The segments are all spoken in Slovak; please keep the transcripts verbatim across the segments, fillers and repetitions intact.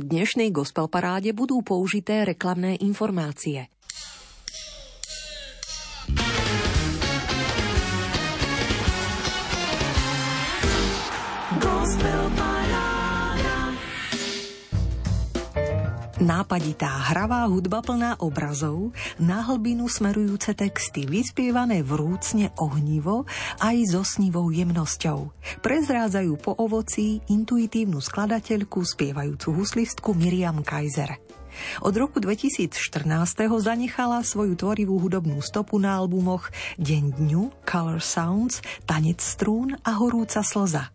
V dnešnej gospel paráde budú použité reklamné informácie. Nápaditá, hravá hudba plná obrazov, na hlbinu smerujúce texty, vyspievané vrúcne ohnivo aj so snivou jemnosťou. Prezrádzajú po ovoci intuitívnu skladateľku, spievajúcu huslistku Miriam Kaiser. Od roku dvetisícštrnásť zanechala svoju tvorivú hudobnú stopu na albumoch Deň dňu, Color Sounds, Tanec strún a Horúca slza.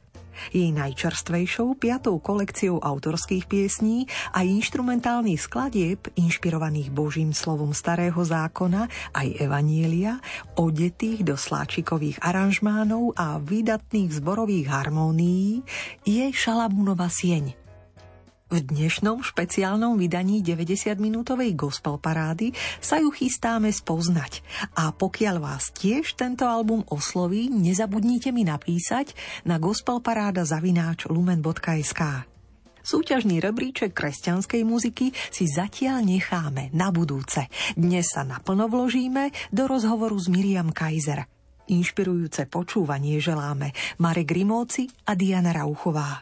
Jej najčerstvejšou piatou kolekciou autorských piesní a inštrumentálnych skladieb inšpirovaných Božím slovom Starého zákona aj Evanielia, odetých do sláčikových aranžmánov a výdatných zborových harmónií je Šalamúnova sieň. V dnešnom špeciálnom vydaní deväťdesiatminútovej gospel parády sa ju chystáme spoznať. A pokiaľ vás tiež tento album osloví, nezabudnite mi napísať na gospelparáda zavináč lumen bodka es ká. Súťažný rebríček kresťanskej muziky si zatiaľ necháme na budúce. Dnes sa naplno vložíme do rozhovoru s Miriam Kaiser. Inšpirujúce počúvanie želáme Marek Rimóci a Diana Rauchová.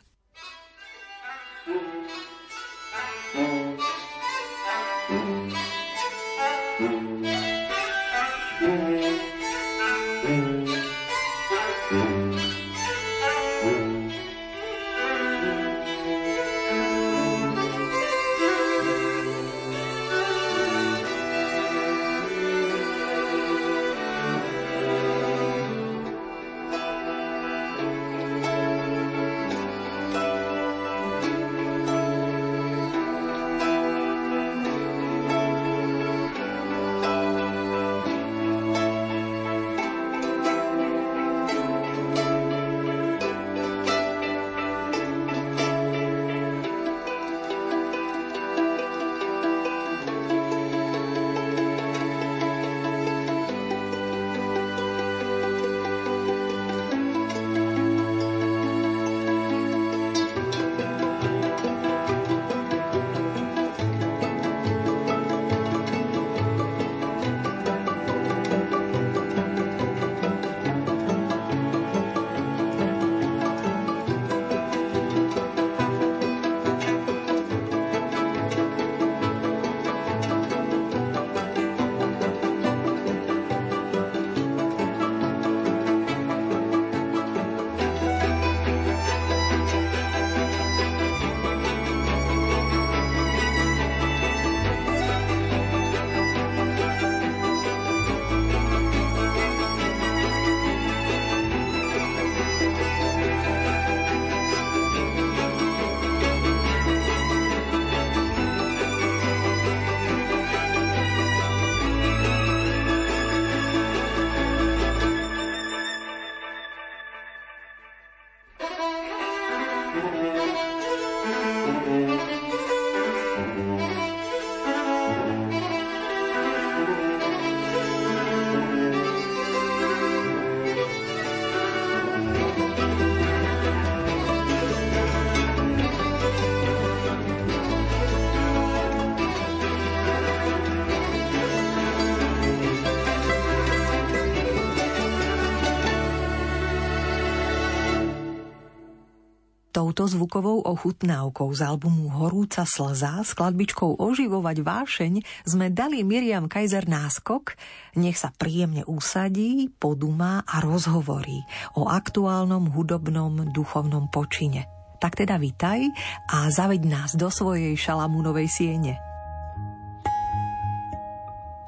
Touto zvukovou ochutnávkou z albumu Horúca slza s skladbičkou Oživovať vášeň sme dali Miriam Kaiser náskok, nech sa príjemne usadí, podumá a rozhovorí o aktuálnom hudobnom duchovnom počine. Tak teda vitaj a zaveď nás do svojej Šalamúnovej siene.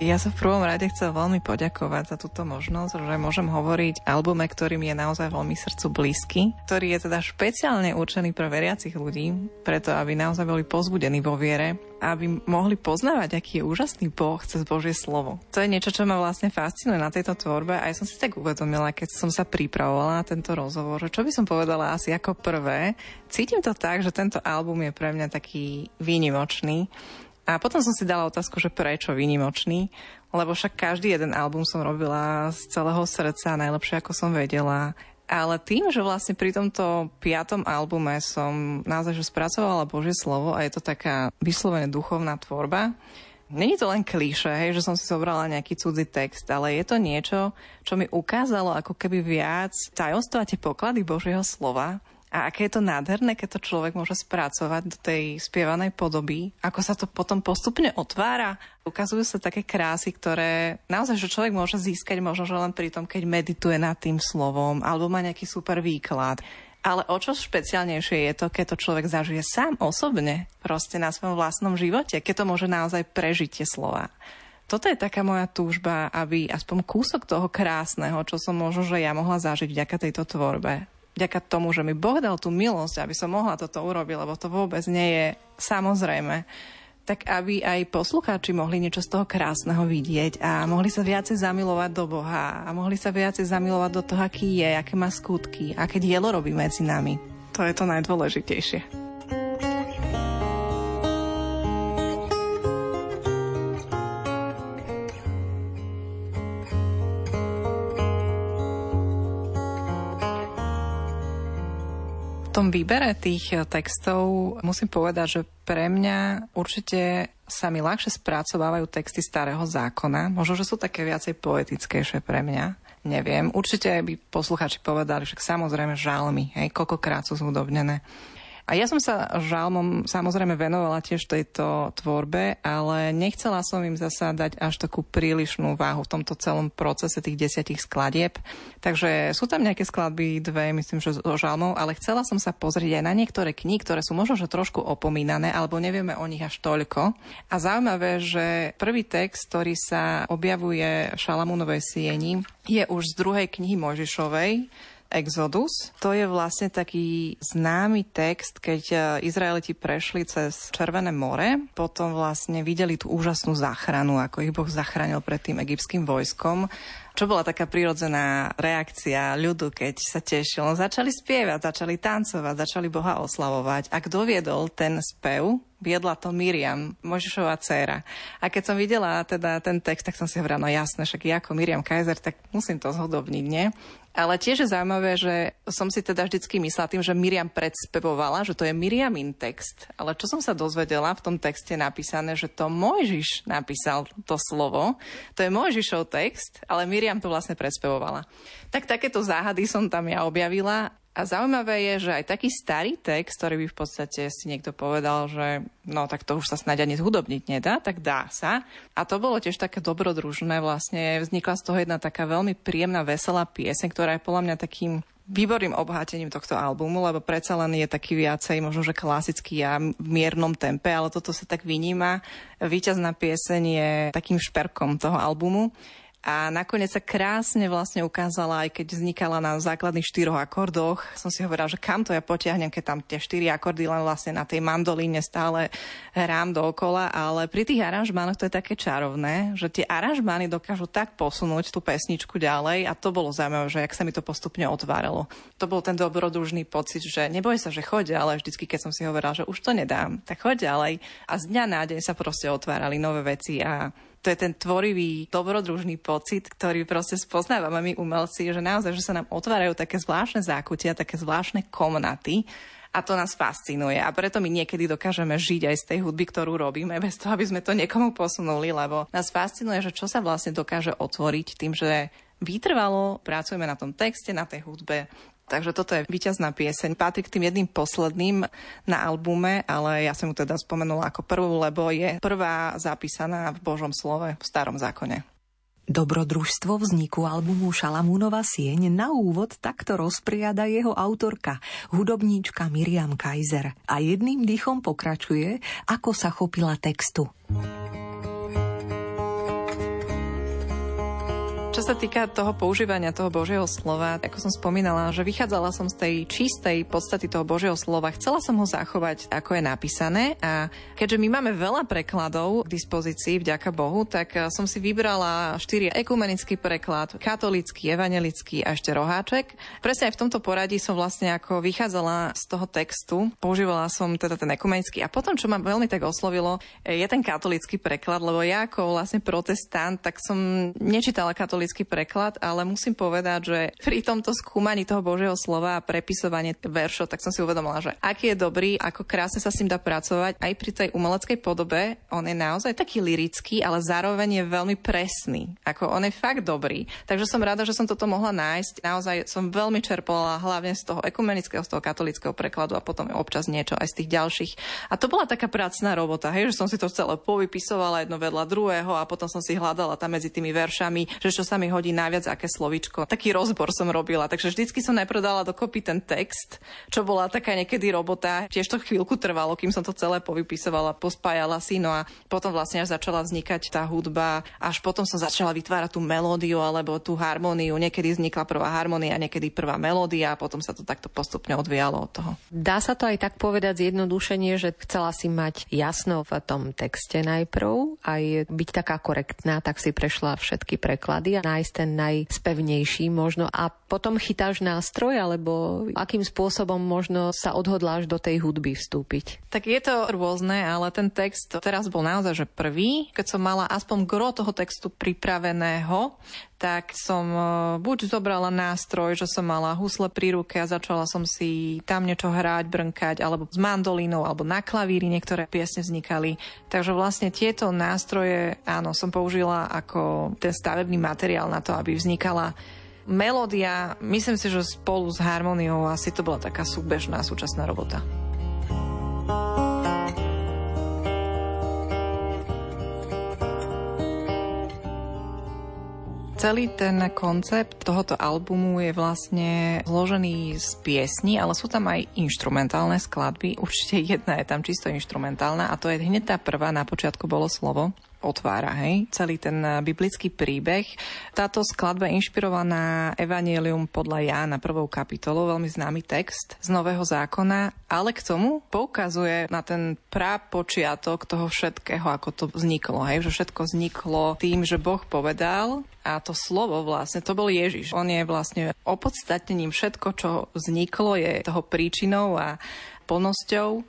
Ja sa v prvom rade chcem veľmi poďakovať za túto možnosť, že môžem hovoriť o albume, ktorým je naozaj veľmi srdcu blízky, ktorý je teda špeciálne určený pre veriacich ľudí, preto aby naozaj boli povzbudení vo viere, aby mohli poznávať, aký je úžasný Boh cez Božie slovo. To je niečo, čo ma vlastne fascinuje na tejto tvorbe a ja som si tak uvedomila, keď som sa pripravovala na tento rozhovor, že čo by som povedala asi ako prvé. Cítim to tak, že tento album je pre mňa taký výnimočný. A potom som si dala otázku, že prečo výnimočný, lebo však každý jeden album som robila z celého srdca, najlepšie ako som vedela. Ale tým, že vlastne pri tomto piatom albume som naozaj že spracovala Božie slovo a je to taká vyslovene duchovná tvorba, není to len klíše, hej, že som si zobrala nejaký cudzí text, ale je to niečo, čo mi ukázalo ako keby viac tajomstva, tie poklady Božieho slova a aké je to nádherné, keď to človek môže spracovať do tej spievanej podoby, ako sa to potom postupne otvára. Ukazujú sa také krásy, ktoré naozaj, že človek môže získať možno že len pri tom, keď medituje nad tým slovom alebo má nejaký super výklad. Ale o čo špeciálnejšie je to, keď to človek zažije sám osobne, proste na svojom vlastnom živote, keď to môže naozaj prežiť tie slova. Toto je taká moja túžba, aby aspoň kúsok toho krásneho, čo som možno, že ja mohla zažiť vďaka tejto tvorbe, vďaka tomu, že mi Boh dal tú milosť, aby som mohla toto urobiť, lebo to vôbec nie je samozrejme, tak aby aj poslucháči mohli niečo z toho krásneho vidieť a mohli sa viacej zamilovať do Boha a mohli sa viacej zamilovať do toho, aký je, aké má skutky, aké dielo robí medzi nami. To je to najdôležitejšie. V tom výbere tých textov musím povedať, že pre mňa určite sa mi ľahšie spracovávajú texty Starého zákona. Možno, že sú také viacej poetickejšie pre mňa. Neviem. Určite by poslucháči povedali, že samozrejme žalmy, hej, koľkokrát sú zhudobnené. A ja som sa žalmom samozrejme venovala tiež tejto tvorbe, ale nechcela som im zasa dať až takú prílišnú váhu v tomto celom procese tých desiatich skladieb. Takže sú tam nejaké skladby, dve, myslím, že so žalmov, ale chcela som sa pozrieť aj na niektoré knihy, ktoré sú možno, že trošku opomínané, alebo nevieme o nich až toľko. A zaujímavé, že prvý text, ktorý sa objavuje v Šalamúnovej sieni, je už z druhej knihy Mojžišovej, Exodus. To je vlastne taký známy text, keď Izraeliti prešli cez Červené more, potom vlastne videli tú úžasnú záchranu, ako ich Boh zachránil pred tým egyptským vojskom, čo bola taká prirodzená reakcia ľudu, keď sa tešil. Začali spievať, začali tancovať, začali Boha oslavovať. A kto viedol ten spev? Viedla to Miriam, Mojžišova dcéra. A keď som videla teda ten text, tak som si hovorila, no jasné, však ja ako Miriam Kaiser, tak musím to zhodobniť, nie? Ale tiež je zaujímavé, že som si teda vždycky myslela tým, že Miriam predspevovala, že to je Miriamin text. Ale čo som sa dozvedela, v tom texte napísané, že to Mojžiš napísal to slovo. To je Mojžišov text, ale Miriam to vlastne predspevovala. Tak takéto záhady som tam ja objavila. A zaujímavé je, že aj taký starý text, ktorý by v podstate si niekto povedal, že no tak to už sa snáď ani zhudobniť nedá, tak dá sa. A to bolo tiež také dobrodružné. Vlastne vznikla z toho jedna taká veľmi príjemná, veselá pieseň, ktorá je podľa mňa takým výborným obhátením tohto albumu, lebo predsa len je taký viacej, možno, že klasický a v miernom tempe, ale toto sa tak vyníma. Víťazná pieseň je takým šperkom toho albumu. A nakoniec sa krásne vlastne ukázala, aj keď vznikala na základných štyroch akordoch. Som si hovorila, že kam to ja potiahnem, keď tam tie štyri akordy len vlastne na tej mandolíne stále hrám dookola. Ale pri tých aranžmánoch to je také čarovné, že tie aranžmány dokážu tak posunúť tú pesničku ďalej. A to bolo zaujímavé, že jak sa mi to postupne otváralo. To bol ten dobrodružný pocit, že neboj sa, že choď, ale vždycky, keď som si hovorila, že už to nedám, tak choď ďalej. A z dňa na deň sa proste otvárali nové veci a to je ten tvorivý, dobrodružný pocit, ktorý proste spoznávame my umelci, že naozaj, že sa nám otvárajú také zvláštne zákutia, také zvláštne komnaty a to nás fascinuje. A preto my niekedy dokážeme žiť aj z tej hudby, ktorú robíme, bez toho, aby sme to niekomu posunuli, lebo nás fascinuje, že čo sa vlastne dokáže otvoriť tým, že vytrvalo pracujeme na tom texte, na tej hudbe. Takže toto je víťazná pieseň. Patrí k tým jedným posledným na albume, ale ja som ju teda spomenula ako prvú, lebo je prvá zapísaná v Božom slove, v Starom zákone. Dobrodružstvo vzniku albumu Šalamúnova sieň na úvod takto rozpriada jeho autorka, hudobníčka Miriam Kaiser. A jedným dýchom pokračuje, ako sa chopila textu. Čo sa týka toho používania toho Božieho slova, ako som spomínala, že vychádzala som z tej čistej podstaty toho Božieho slova, chcela som ho zachovať, ako je napísané a keďže my máme veľa prekladov k dispozícii, vďaka Bohu, tak som si vybrala štyri ekumenický preklad, katolícky, evanjelický a ešte roháček. Presne aj v tomto poradí som vlastne ako vychádzala z toho textu, používala som teda ten ekumenický a potom, čo ma veľmi tak oslovilo, je ten katolícky preklad, lebo ja ako vlastne protestant, tak som nečítala katolícky anglický preklad, ale musím povedať, že pri tomto skúmaní toho Božieho slova a prepisovanie veršov, tak som si uvedomila, že aký je dobrý, ako krásne sa s ním dá pracovať. Aj pri tej umeleckej podobe, on je naozaj taký lyrický, ale zároveň je veľmi presný. Ako on je fakt dobrý. Takže som rada, že som toto mohla nájsť. Naozaj som veľmi čerpala hlavne z toho ekumenického, z toho katolického prekladu a potom občas niečo aj z tých ďalších. A to bola taká prácna robota, hej, že som si to celé povypisovala jedno vedľa druhého a potom som si hľadala tam medzi tými veršami, že čo sa mi hodí najviac, aké slovíčko. Taký rozbor som robila, takže vždycky som najprv dala dokopy ten text, čo bola taká niekedy robota. Tiež to chvíľku trvalo, kým som to celé povypisovala, pospájala si, no a potom vlastne až začala vznikať tá hudba, až potom som začala vytvárať tú melódiu alebo tú harmóniu. Niekedy vznikla prvá harmónia, niekedy prvá melódia a potom sa to takto postupne odvíjalo od toho. Dá sa to aj tak povedať zjednodušenie, že chcela si mať jasno v tom texte najprv, aj byť taká korektná, tak si prešla všetky preklady a nájsť ten najspevnejší možno a potom chytáš nástroj, alebo akým spôsobom možno sa odhodláš do tej hudby vstúpiť? Tak je to rôzne, ale ten text teraz bol naozaj že prvý, keď som mala aspoň gro toho textu pripraveného, tak som buď zobrala nástroj, že som mala husle pri ruke a začala som si tam niečo hrať, brnkať, alebo s mandolínou, alebo na klavíri niektoré piesne vznikali. Takže vlastne tieto nástroje, áno, som použila ako ten stavebný materiál na to, aby vznikala melódia. Myslím si, že spolu s harmoniou asi to bola taká súbežná súčasná robota. Celý ten koncept tohoto albumu je vlastne zložený z piesní, ale sú tam aj inštrumentálne skladby. Určite jedna je tam čisto inštrumentálna a to je hneď tá prvá, na počiatku bolo slovo. Otvára, hej, celý ten biblický príbeh. Táto skladba je inšpirovaná Evangelium podľa Jána, prvou kapitolou, veľmi známy text z Nového zákona, ale k tomu poukazuje na ten prapočiatok toho všetkého, ako to vzniklo, hej, že všetko vzniklo tým, že Boh povedal a to slovo vlastne, to bol Ježiš. On je vlastne opodstatnením všetko, čo vzniklo, je toho príčinou a plnosťou.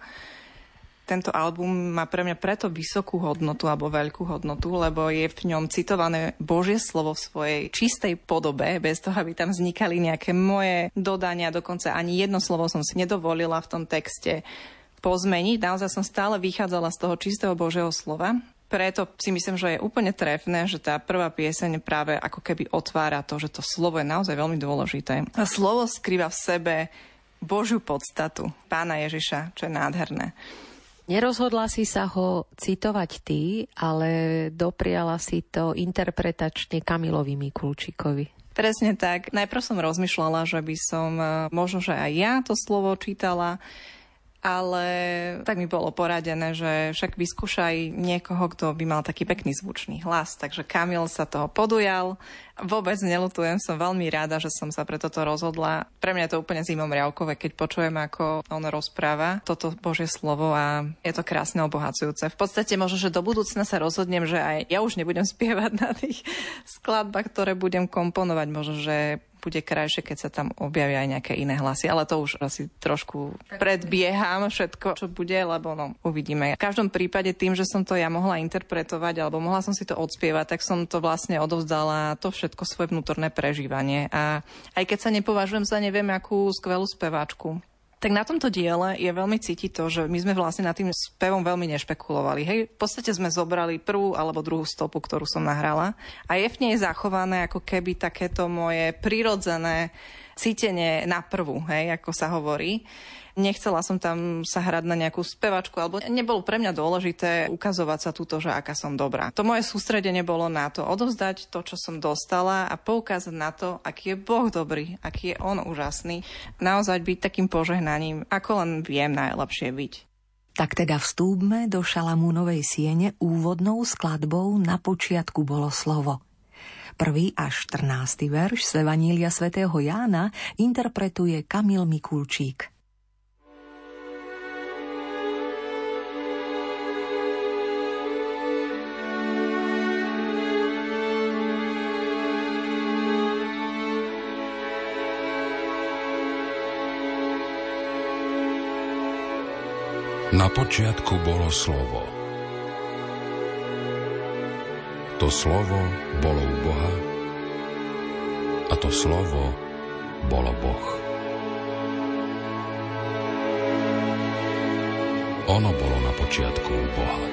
Tento album má pre mňa preto vysokú hodnotu alebo veľkú hodnotu, lebo je v ňom citované Božie slovo v svojej čistej podobe, bez toho, aby tam vznikali nejaké moje dodania, dokonca ani jedno slovo som si nedovolila v tom texte pozmeniť. Naozaj som stále vychádzala z toho čistého Božieho slova. Preto si myslím, že je úplne trefné, že tá prvá pieseň práve ako keby otvára to, že to slovo je naozaj veľmi dôležité. A slovo skrýva v sebe Božiu podstatu Pána Ježiša, čo je nádherné. Nerozhodla si sa ho citovať ty, ale dopriala si to interpretačne Kamilovi Mikulčíkovi. Presne tak. Najprv som rozmýšľala, že by som možno, že aj ja to slovo čítala, ale tak mi bolo poradené, že však vyskúšaj niekoho, kto by mal taký pekný zvučný hlas. Takže Kamil sa toho podujal. Vôbec neľutujem, som veľmi rada, že som sa pre toto rozhodla. Pre mňa je to úplne zimom riavkové, keď počujem, ako on rozpráva toto Božie slovo a je to krásne obohacujúce. V podstate možno, že do budúcna sa rozhodnem, že aj ja už nebudem spievať na tých skladbách, ktoré budem komponovať. Možno, že bude krajšie, keď sa tam objavia aj nejaké iné hlasy, ale to už asi trošku predbieham všetko, čo bude, lebo no, uvidíme. V každom prípade tým, že som to ja mohla interpretovať alebo mohla som si to odspievať, tak som to vlastne odovzdala to všetko svoje vnútorné prežívanie. A aj keď sa nepovažujem za neviem akú skvelú speváčku, tak na tomto diele je veľmi cítiť to, že my sme vlastne nad tým spevom veľmi nešpekulovali. Hej, v podstate sme zobrali prvú alebo druhú stopu, ktorú som nahrala a je v nej zachované ako keby takéto moje prirodzené cítenie na prvú, hej, ako sa hovorí. Nechcela som tam sa hrať na nejakú spevačku, alebo nebolo pre mňa dôležité ukazovať sa túto, že aká som dobrá. To moje sústredenie bolo na to odovzdať to, čo som dostala a poukázať na to, aký je Boh dobrý, aký je on úžasný. Naozaj byť takým požehnaním, ako len viem najlepšie byť. Tak teda vstúpme do Šalamúnovej siene úvodnou skladbou Na počiatku bolo slovo. Prvý až štrnásty verš z Evanjelia svätého Jána interpretuje Kamil Mikulčík. Na počiatku bolo slovo. To slovo bolo u Boha A to slovo bolo Boh. Ono bolo na počiatku u Boha.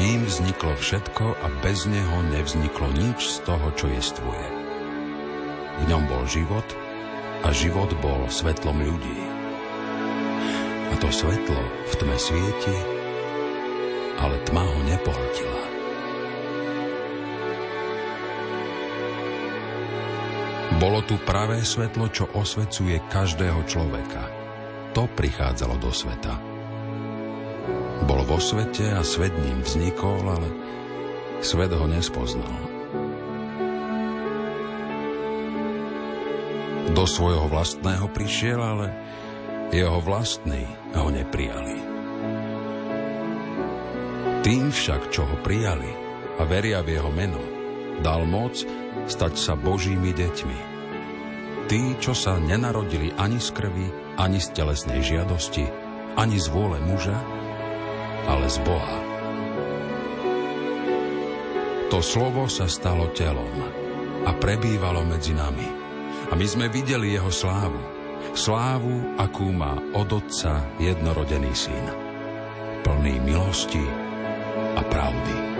Ním vzniklo všetko a bez neho nevzniklo nič z toho, čo jestvuje. V ňom bol život a život bol svetlom ľudí. A to svetlo v tme svieti, ale tma ho nepohltila. Bolo tu pravé svetlo, čo osvecuje každého človeka. To prichádzalo do sveta. Bol vo svete a svet ním vznikol, ale svet ho nespoznal. Do svojho vlastného prišiel, ale jeho vlastní ho neprijali. Tým však, čo ho prijali a veria v jeho meno, dal moc stať sa Božími deťmi. Tí, čo sa nenarodili ani z krvi, ani z telesnej žiadosti, ani z vôle muža, ale z Boha. To slovo sa stalo telom a prebývalo medzi nami. A my sme videli jeho slávu. Slávu, akú má od Otca jednorodený Syn. Plný milosti a pravdy.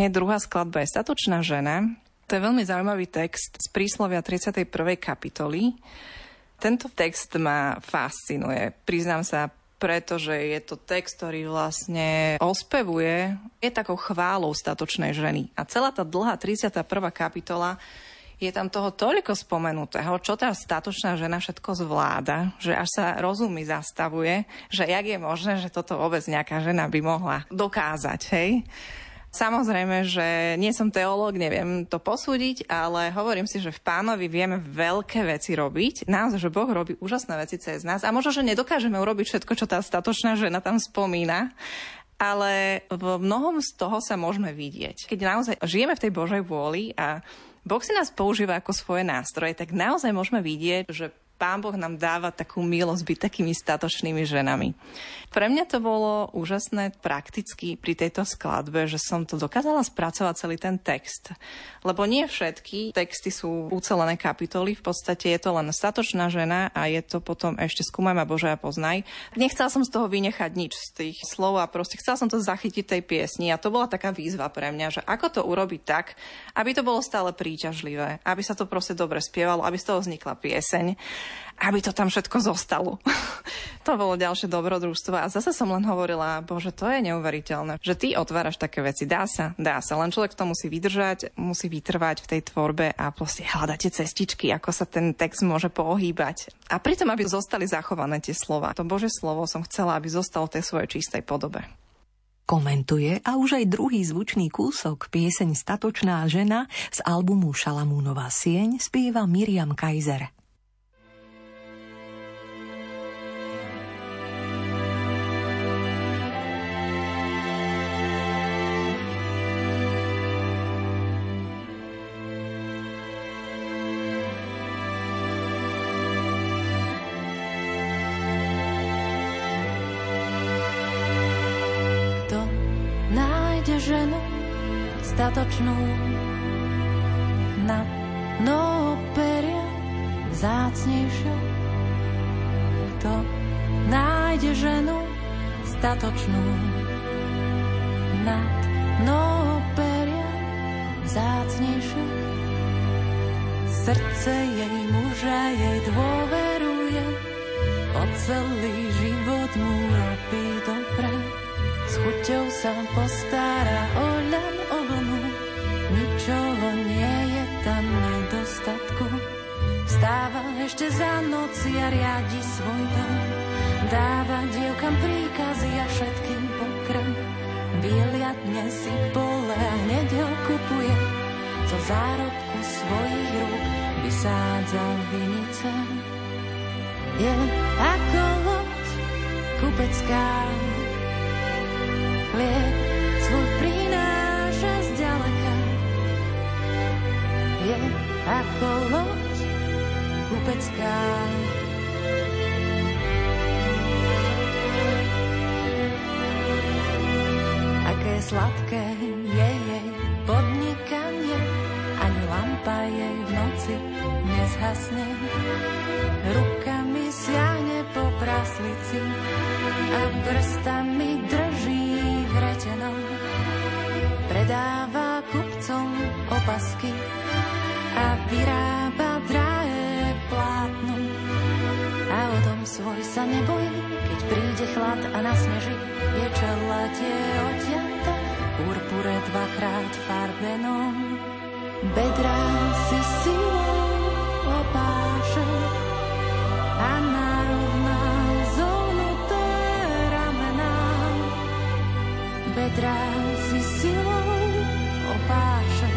Hneď druhá skladba je Statočná žena. To je veľmi zaujímavý text z príslovia tridsiatej prvej kapitoly. Tento text ma fascinuje, priznám sa, pretože je to text, ktorý vlastne ospevuje, je takou chválou statočnej ženy. A celá tá dlhá tridsiata prvá kapitola, je tam toho toľko spomenutého, čo tá statočná žena všetko zvláda, že až sa rozum mi zastavuje, že jak je možné, že toto vôbec nejaká žena by mohla dokázať, hej? Samozrejme, že nie som teológ, neviem to posúdiť, ale hovorím si, že v Pánovi vieme veľké veci robiť. Naozaj, že Boh robí úžasné veci cez nás a možno, že nedokážeme urobiť všetko, čo tá statočná žena tam spomína, ale v mnohom z toho sa môžeme vidieť. Keď naozaj žijeme v tej Božej vôli a Boh si nás používa ako svoje nástroje, tak naozaj môžeme vidieť, že Pán Boh nám dáva takú milosť byť takými statočnými ženami. Pre mňa to bolo úžasné prakticky pri tejto skladbe, že som to dokázala spracovať celý ten text. Lebo nie všetky texty sú ucelené kapitoly, v podstate je to len statočná žena a je to potom ešte skúmaj ma Bože a poznaj. Nechcela som z toho vynechať nič z tých slov a proste chcela som to zachytiť tej piesni a to bola taká výzva pre mňa, že ako to urobiť tak, aby to bolo stále príťažlivé, aby sa to proste dobre spievalo, aby z toho vznikla pieseň. Aby to tam všetko zostalo. To bolo ďalšie dobrodružstvo a zase som len hovorila, Bože, to je neuveriteľné, že ty otváraš také veci. Dá sa, dá sa, len človek to musí vydržať, musí vytrvať v tej tvorbe a proste hľadáte cestičky, ako sa ten text môže pohýbať. A pritom, aby zostali zachované tie slova. To Božie slovo som chcela, aby zostalo v tej svojej čistej podobe. Komentuje a už aj druhý zvučný kúsok pieseň Statočná žena z albumu Šalamúnova sieň spieva Miriam Kaiser. Ženu statočnú na mnoho peria vzácnejšiu. Kto nájde ženu statočnú nad mnoho peria vzácnejšiu. Srdce jej muža jej dôveruje, o celý život mu robí dobre. S chuťou sa postará o ľan, o vlnu, ničoho nie je tam nedostatku. Vstáva ešte za noci a riadi svoj dom, dáva dievkam príkazy a všetkým pokrm. Vyliadne si pole a hneď ho kupuje, zo zárobku svojich rúk vysádzal vinice. Je ako loď kupecká, liek svoj prináša zďaleka. Je ako loď kupecká. Aké sladké je jej podnikanie, ani lampa jej v noci nezhasne. Rukami siahne po praslici a prstami drží vretenom. Predáva kupcom opasky a vyrába drahé plátno. A o tom svoj sa nebojí, keď príde chlad a nasneží. Je čelatie oťata purpure dvakrát farbenom. Bedrá si silou opáše a narovná zovnuté ramená. Bedrá si silou opáše.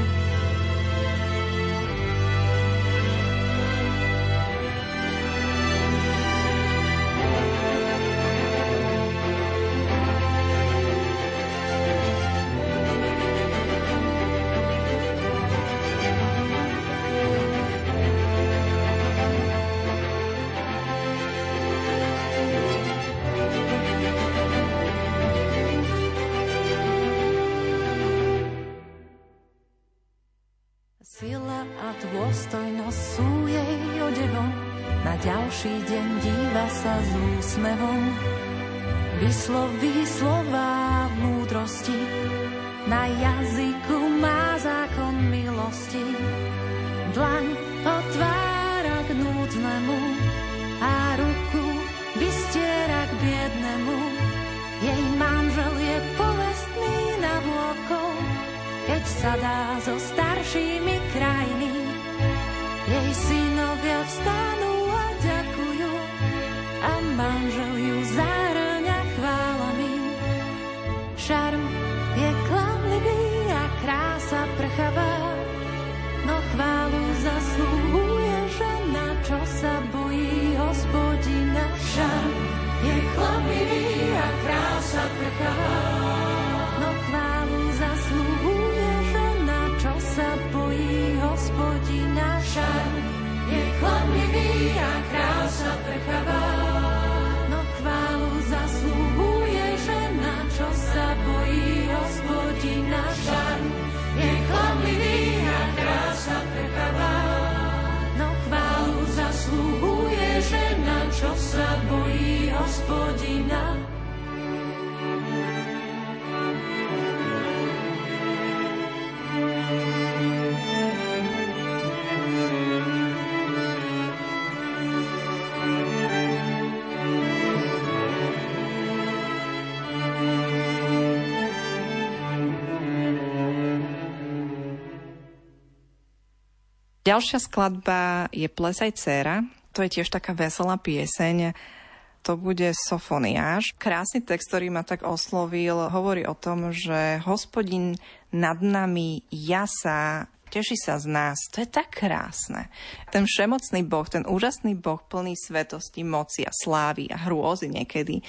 Sila a dôstojnosť sú jej odevom, na ďalší deň díva sa s úsmevom. Vysloví slová v múdrosti, na jazyku má zákon milosti. Dlaň otvára k núdnemu a ruku vystiera k biednemu. Jej manžel je povestný na vôkol, keď sa dá zo staršími krajiny. Jej synovia vstanú a ďakujú a manžel ju zahŕňa chválami. Šarm je klamlivý vrchá. No chválu zaslúhuje žena, čo sa bojí Hospodina. Šar je klamlivý a krása prchavá. No chválu zaslúhuje žena, čo sa bojí Hospodina. Šar je klamlivý a krása prchavá. No chválu zaslúhuje žena, čo sa bojí Hospodina. Ďalšia skladba je Plesaj dcéra, to je tiež taká veselá pieseň, to bude Sofoniáš. Krásny text, ktorý ma tak oslovil, hovorí o tom, že Hospodin nad nami jasá, teší sa z nás, to je tak krásne. Ten všemocný Boh, ten úžasný Boh plný svetosti, moci a slávy a hrôzy niekedy,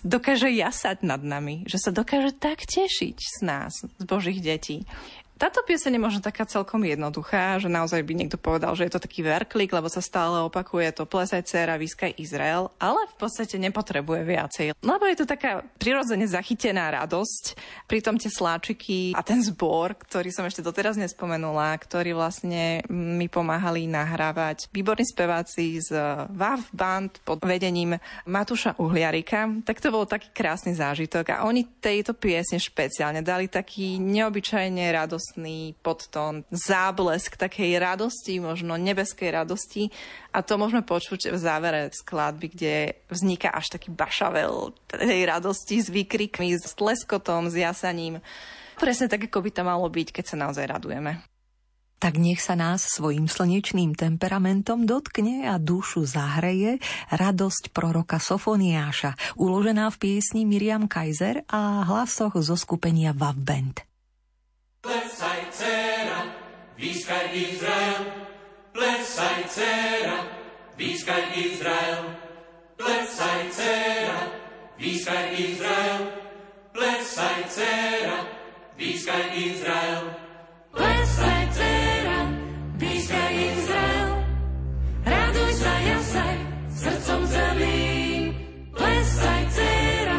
dokáže jasať nad nami, že sa dokáže tak tešiť z nás, z Božích detí. Táto pieseň je možno taká celkom jednoduchá, že naozaj by niekto povedal, že je to taký verklik, lebo sa stále opakuje to Plesaj dcéra, výskaj Izrael, ale v podstate nepotrebuje viacej, lebo je to taká prirodzene zachytená radosť, pritom tie sláčiky a ten zbor, ktorý som ešte doteraz nespomenula, ktorý vlastne mi pomáhali nahrávať výborní speváci z Vav Band pod vedením Matúša Uhliarika, tak to bol taký krásny zážitok a oni tejto piesne špeciálne dali taký neobyčajne radosť podtón, záblesk takej radosti, možno nebeskej radosti a to môžeme počuť v závere skladby, kde vzniká až taký bašavel tej radosti s výkrikmi, s tleskotom, s jasaním. Presne tak, ako by to malo byť, keď sa naozaj radujeme. Tak nech sa nás svojím slnečným temperamentom dotkne a dušu zahreje radosť proroka Sofoniáša, uložená v piesni Miriam Kaiser a hlasoch zo skupenia Vav Band. Plesaj dcéra, výskaj Izrael, plesaj dcéra, výskaj Izrael, plesaj dcéra, výskaj Izrael, plesaj dcéra, výskaj Izrael, plesaj dcéra, výskaj Izrael, raduj sa, jasaj, srdcom celým, plesaj dcéra,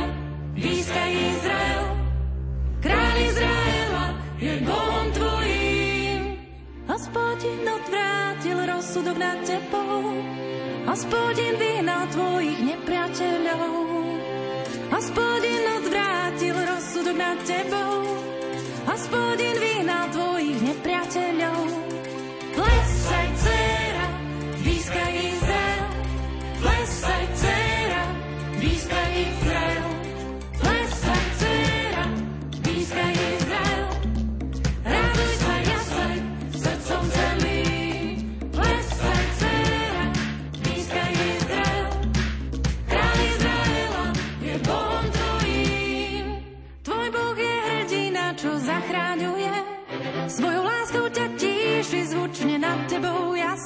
výskaj Izrael, kráľ Izraela je Bohom tvojím. Hospodin odvrátil rozsudok nad tebou, Hospodin vyhnal tvojich nepriateľov. Hospodin odvrátil rozsudok nad tebou, Hospodin vyhnal tvojich nepriateľov. Plesaj dcéra, výskaj Izrael, plesaj dcéra, výskaj Izrael, plesaj dcéra, výskaj Izrael. Svojou láskou ťa tíši, zvučne nad tebou jas.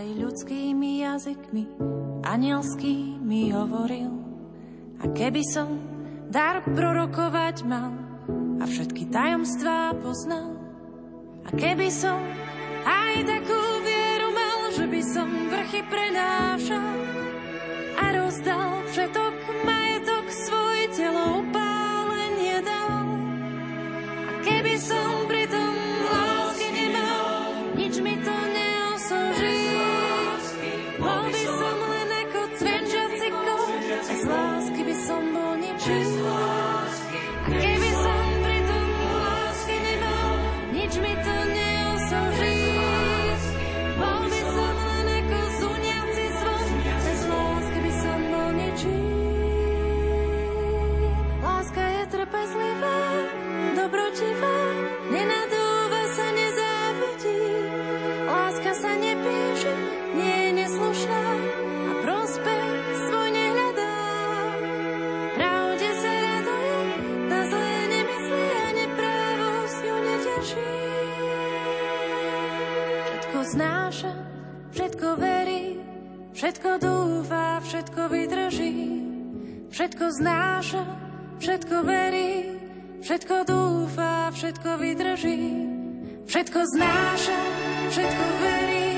aj ľudskými jazykmi, anielskými hovoril. A keby som dar prorokovať mal a všetky tajomstvá poznal, a keby som aj takú vieru mal, že by som vrchy prenášal a rozdal všetok majetok svoj, telo upálenie dal. A keby som pritom lásky nemal, nič mi to neoslúži, bol by som len ako cvičiaci kov, bez lásky by som bol ničím. A keby som pritom lásky nemal, nič mi to neoslúži, bol by som len ako zúňací zvon, bez lásky by som bol ničím. Láska je trpezlivá, dobrotivá, nenadúva sa, nezávidí. Láska sa nepíše, nie je neslušná a prospech svoj nehľadá. Pravde sa raduje, na zlé nemyslí a neprávosť ju neteší. Všetko znáša, všetko verí, všetko dúfa, všetko vydrží. Všetko znáša, všetko verí, všetko dúfa, všetko vydrží. Všetko znáša, všetko verí,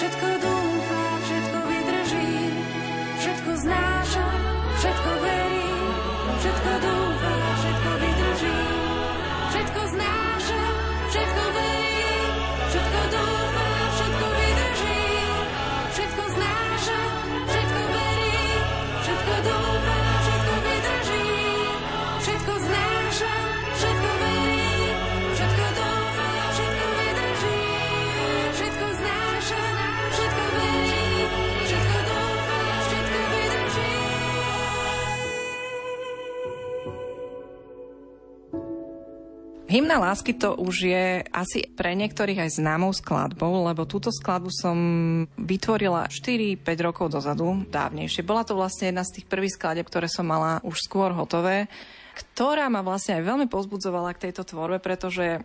všetko dúfa, všetko vydrží. Všetko znáša, všetko verí, všetko dúfa, všetko vydrží. Všetko znáša, všetko verí, všetko dúfa, všetko vydrží. Všetko znáša, všetko verí, všetko dúfa, všetko vydrží. Všetko znáša, všetko verí, všetko dúfa, všetko vydrží. Všetko znáša, všetko verí, všetko dúfa, všetko vydrží. Hymna lásky, to už je asi pre niektorých aj známou skladbou, lebo túto skladbu som vytvorila štyri päť rokov dozadu, dávnejšie. Bola to vlastne jedna z tých prvých skladieb, ktoré som mala už skôr hotové, ktorá ma vlastne aj veľmi povzbudzovala k tejto tvorbe, pretože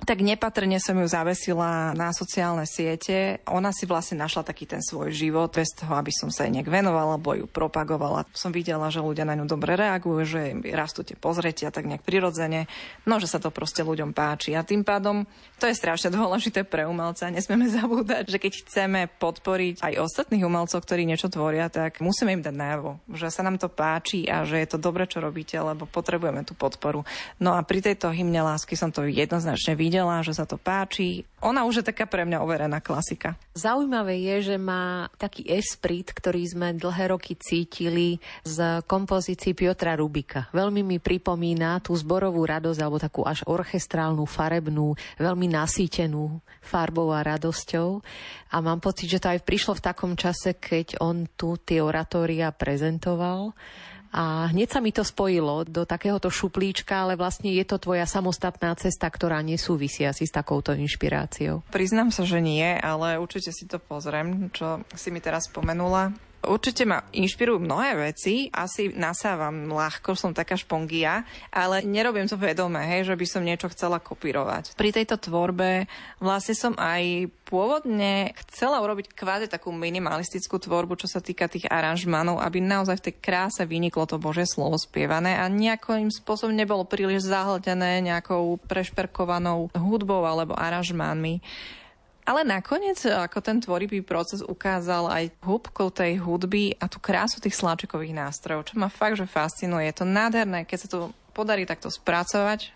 tak nepatrne som ju zavesila na sociálne siete. Ona si vlastne našla taký ten svoj život, bez toho, aby som sa jej nejak venovala, bo ju propagovala. Som videla, že ľudia na ňu dobre reagujú, že rastú tie pozretia tak nejak prirodzene, no že sa to proste ľuďom páči. A tým pádom to je strašne dôležité pre umelca. Nesmieme zabúdať, že keď chceme podporiť aj ostatných umelcov, ktorí niečo tvoria, tak musíme im dať najavo, že sa nám to páči a že je to dobre, čo robíte, lebo potrebujeme tú podporu. No a pri tejto hymne lásky som to jednoznačne videla. Videla, že sa to páči. Ona už je taká pre mňa overená klasika. Zaujímavé je, že má taký esprit, ktorý sme dlhé roky cítili z kompozícií Piotra Rubika. Veľmi mi pripomína tú zborovú radosť, alebo takú až orchestrálnu, farebnú, veľmi nasýtenú farbou a radosťou. A mám pocit, že to aj prišlo v takom čase, keď on tu tie oratória prezentoval. A hneď sa mi to spojilo do takéhoto šuplíčka, ale vlastne je to tvoja samostatná cesta, ktorá nesúvisí asi s takouto inšpiráciou. Priznám sa, že nie, ale určite si to pozriem, čo si mi teraz spomenula. Určite ma inšpirujú mnohé veci, asi nasávam ľahko, som taká špongia, ale nerobím to vedome, hej, že by som niečo chcela kopírovať. Pri tejto tvorbe vlastne som aj pôvodne chcela urobiť kvázi takú minimalistickú tvorbu, čo sa týka tých aranžmanov, aby naozaj v tej kráse vyniklo to Božie slovo spievané a nejakým spôsobom nebolo príliš zahltené nejakou prešperkovanou hudbou alebo aranžmánmi. Ale nakoniec, ako ten tvorivý proces ukázal aj hĺbkou tej hudby a tú krásu tých sláčikových nástrojov, čo ma fakt, že fascinuje. Je to nádherné, keď sa to podarí takto spracovať,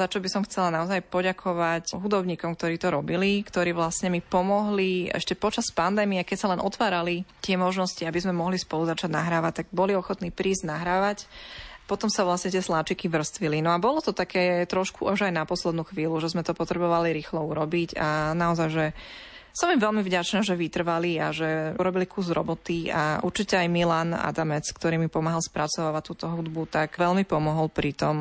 za čo by som chcela naozaj poďakovať hudobníkom, ktorí to robili, ktorí vlastne mi pomohli ešte počas pandémie, keď sa len otvárali tie možnosti, aby sme mohli spolu začať nahrávať, tak boli ochotní prísť nahrávať. Potom sa vlastne tie sláčiky vrstvili. No a bolo to také trošku až aj na poslednú chvíľu, že sme to potrebovali rýchlo urobiť a naozaj, že som im veľmi vďačná, že vytrvali a že urobili kus roboty a určite aj Milan Adamec, ktorý mi pomáhal spracovávať túto hudbu, tak veľmi pomohol pri tom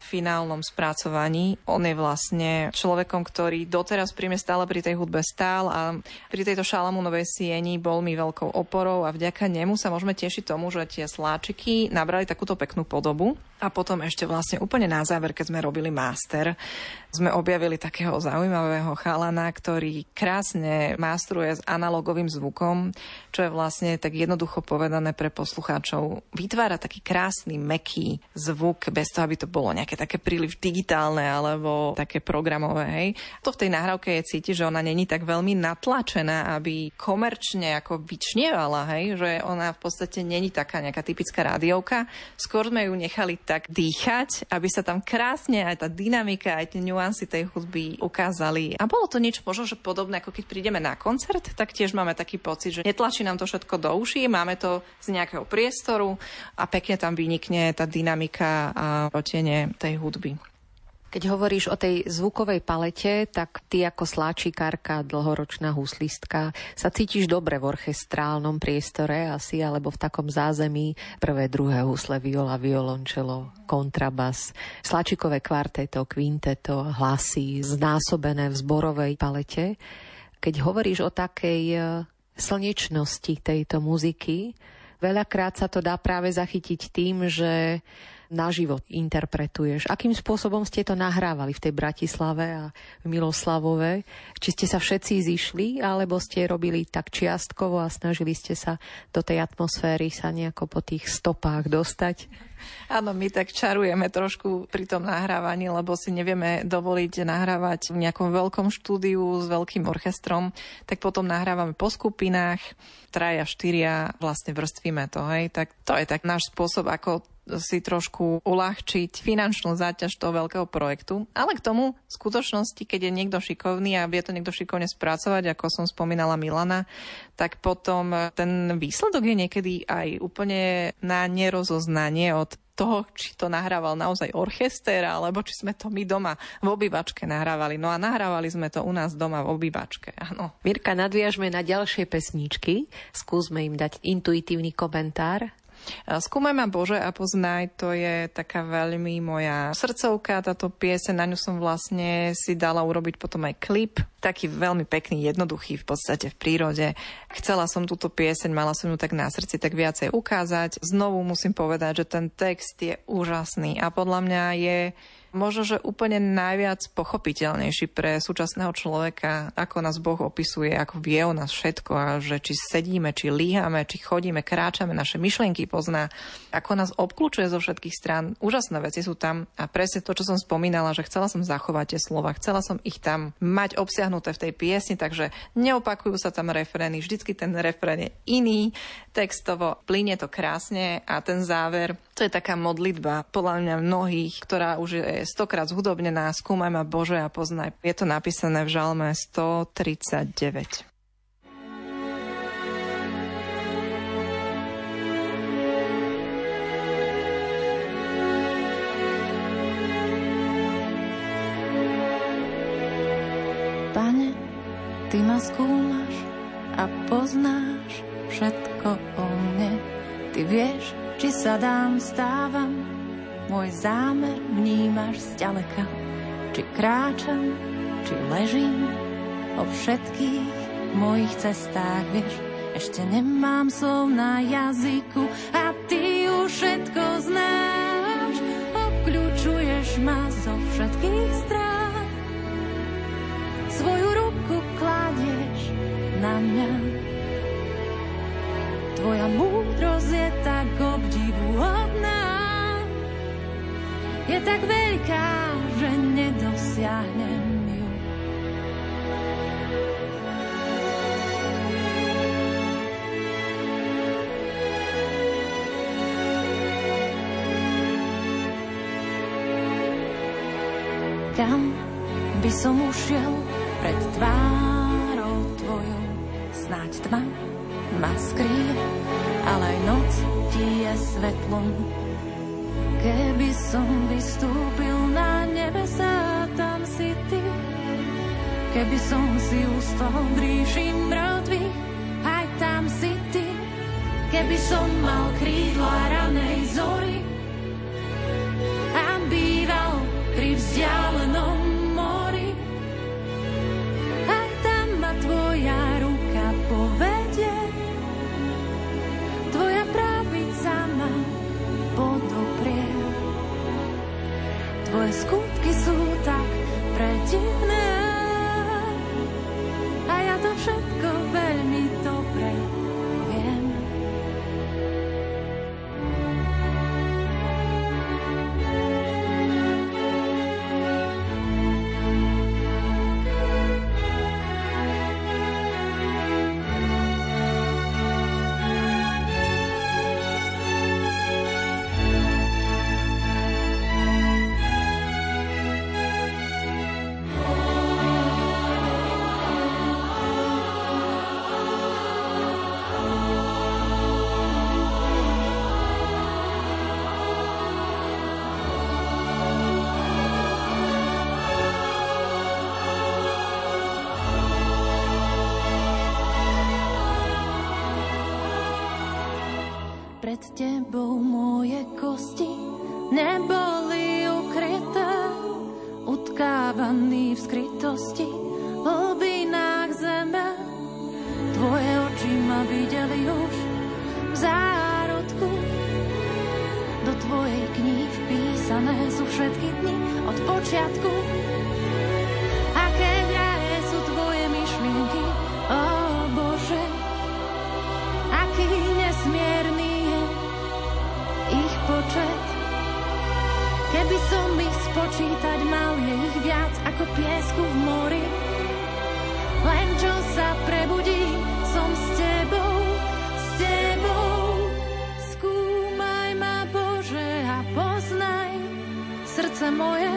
finálnom spracovaní. On je vlastne človekom, ktorý doteraz pri mne stále pri tej hudbe stál a pri tejto Šalamúnovej sieni bol mi veľkou oporou a vďaka nemu sa môžeme tešiť tomu, že tie sláčiky nabrali takúto peknú podobu. A potom ešte vlastne úplne na záver, keď sme robili master, sme objavili takého zaujímavého chalana, ktorý krásne masteruje s analogovým zvukom, čo je vlastne tak jednoducho povedané pre poslucháčov. Vytvára taký krásny, mäkký zvuk, bez toho, aby to bolo nejaké také príliš digitálne alebo také programové. Hej. To v tej nahrávke je cíti, že ona není tak veľmi natlačená, aby komerčne ako vyčnievala, hej, že ona v podstate není taká nejaká typická rádiovka. Skôr sme ju nechali tak dýchať, aby sa tam krásne aj tá dynamika, aj tie nuancy tej hudby ukázali. A bolo to niečo možno, že podobné, ako keď prídeme na koncert, tak tiež máme taký pocit, že netlačí nám to všetko do uší, máme to z nejakého priestoru a pekne tam vynikne tá dynamika a odtiene tej hudby. Keď hovoríš o tej zvukovej palete, tak ty ako sláčikárka, dlhoročná huslistka, sa cítiš dobre v orchestrálnom priestore asi, alebo v takom zázemí prvé, druhé husle, viola, violončelo, kontrabas, sláčikové kvarteto, kvinteto, hlasy znásobené v zborovej palete. Keď hovoríš o takej slnečnosti tejto muziky, veľakrát sa to dá práve zachytiť tým, že na život interpretuješ. Akým spôsobom ste to nahrávali v tej Bratislave a v Miloslavove? Či ste sa všetci zišli, alebo ste robili tak čiastkovo a snažili ste sa do tej atmosféry sa nejako po tých stopách dostať? Áno, my tak čarujeme trošku pri tom nahrávaní, lebo si nevieme dovoliť nahrávať v nejakom veľkom štúdiu s veľkým orchestrom, tak potom nahrávame po skupinách, traja, štyria, vlastne vrstvíme to, hej. Tak to je tak náš spôsob, ako si trošku uľahčiť finančnú záťaž toho veľkého projektu. Ale k tomu v skutočnosti, keď je niekto šikovný a vie to niekto šikovne spracovať, ako som spomínala Milana, tak potom ten výsledok je niekedy aj úplne na nerozoznanie od toho, či to nahrával naozaj orchester, alebo či sme to my doma v obývačke nahrávali. No a nahrávali sme to u nás doma v obývačke, áno. Mirka, nadviažme na ďalšie pesničky. Skúsme im dať intuitívny komentár. Skúmaj ma Bože a poznaj, to je taká veľmi moja srdcovka, táto pieseň, na ňu som vlastne si dala urobiť potom aj klip, taký veľmi pekný, jednoduchý v podstate v prírode. Chcela som túto pieseň, mala som ju tak na srdci, tak viacej ukázať. Znovu musím povedať, že ten text je úžasný a podľa mňa je možno, že úplne najviac pochopiteľnejší pre súčasného človeka, ako nás Boh opisuje, ako vie o nás všetko a že či sedíme, či líhame, či chodíme, kráčame, naše myšlienky pozná, ako nás obklúčuje zo všetkých strán. Úžasné veci sú tam a presne to, čo som spomínala, že chcela som zachovať tie slova, chcela som ich tam mať obsiahnuté v tej piesni, takže neopakujú sa tam refrény, vždycky ten refrén je iný, textovo plynie to krásne a ten záver, to je taká modlitba podľa mňa mnohých, ktorá už je stokrát zhudobnená, skúmaj ma Bože a poznaj. Je to napísané v žalme stotridsaťdeväť. Pane, ty ma skúmaš a poznáš všetko o mne. Ty vieš, či sa dám, stávam, môj zámer vnímaš zďaleka, či kráčam, či ležím, o všetkých mojich cestách vieš, ešte nemám slov na jazyku a ty už všetko znáš, obkľúčuješ ma zo všetkých strán, svoju ruku kladieš na mňa, tvoja múdrosť je tak obdivuhodná. Je tak veľká, že nedosiahnem ju. Kam by som ušiel pred tvárou tvojou? Snáď tma ma skrýva, ale aj noc ti je svetlom. Keby som vystúpil na nebesa, tam si ty. Keby som si ustal v ríši mŕtvych, aj tam si ty. Keby som mal krídla ranej zory a býval pri vzdialenom mori, aj tam ma tvoja ruka povedie, tvoja pravica ma podoprie. divné a ja to všetko veľmi dobre viem. Pred tebou moje kosti neboli ukryté, utkávaný v skrytosti, v hlbinách zeme. Tvoje oči ma videli už v zárodku, do tvojej knihy vpísané sú všetky dni od počiatku. A keď raje sú tvoje myšlienky, o Bože, aký nesmierný počet. Keby som ich spočítať mal, je ich viac ako piesku v mori. Len čo sa prebudí, som s tebou, s tebou. Skúmaj ma, Bože, a poznaj srdce moje.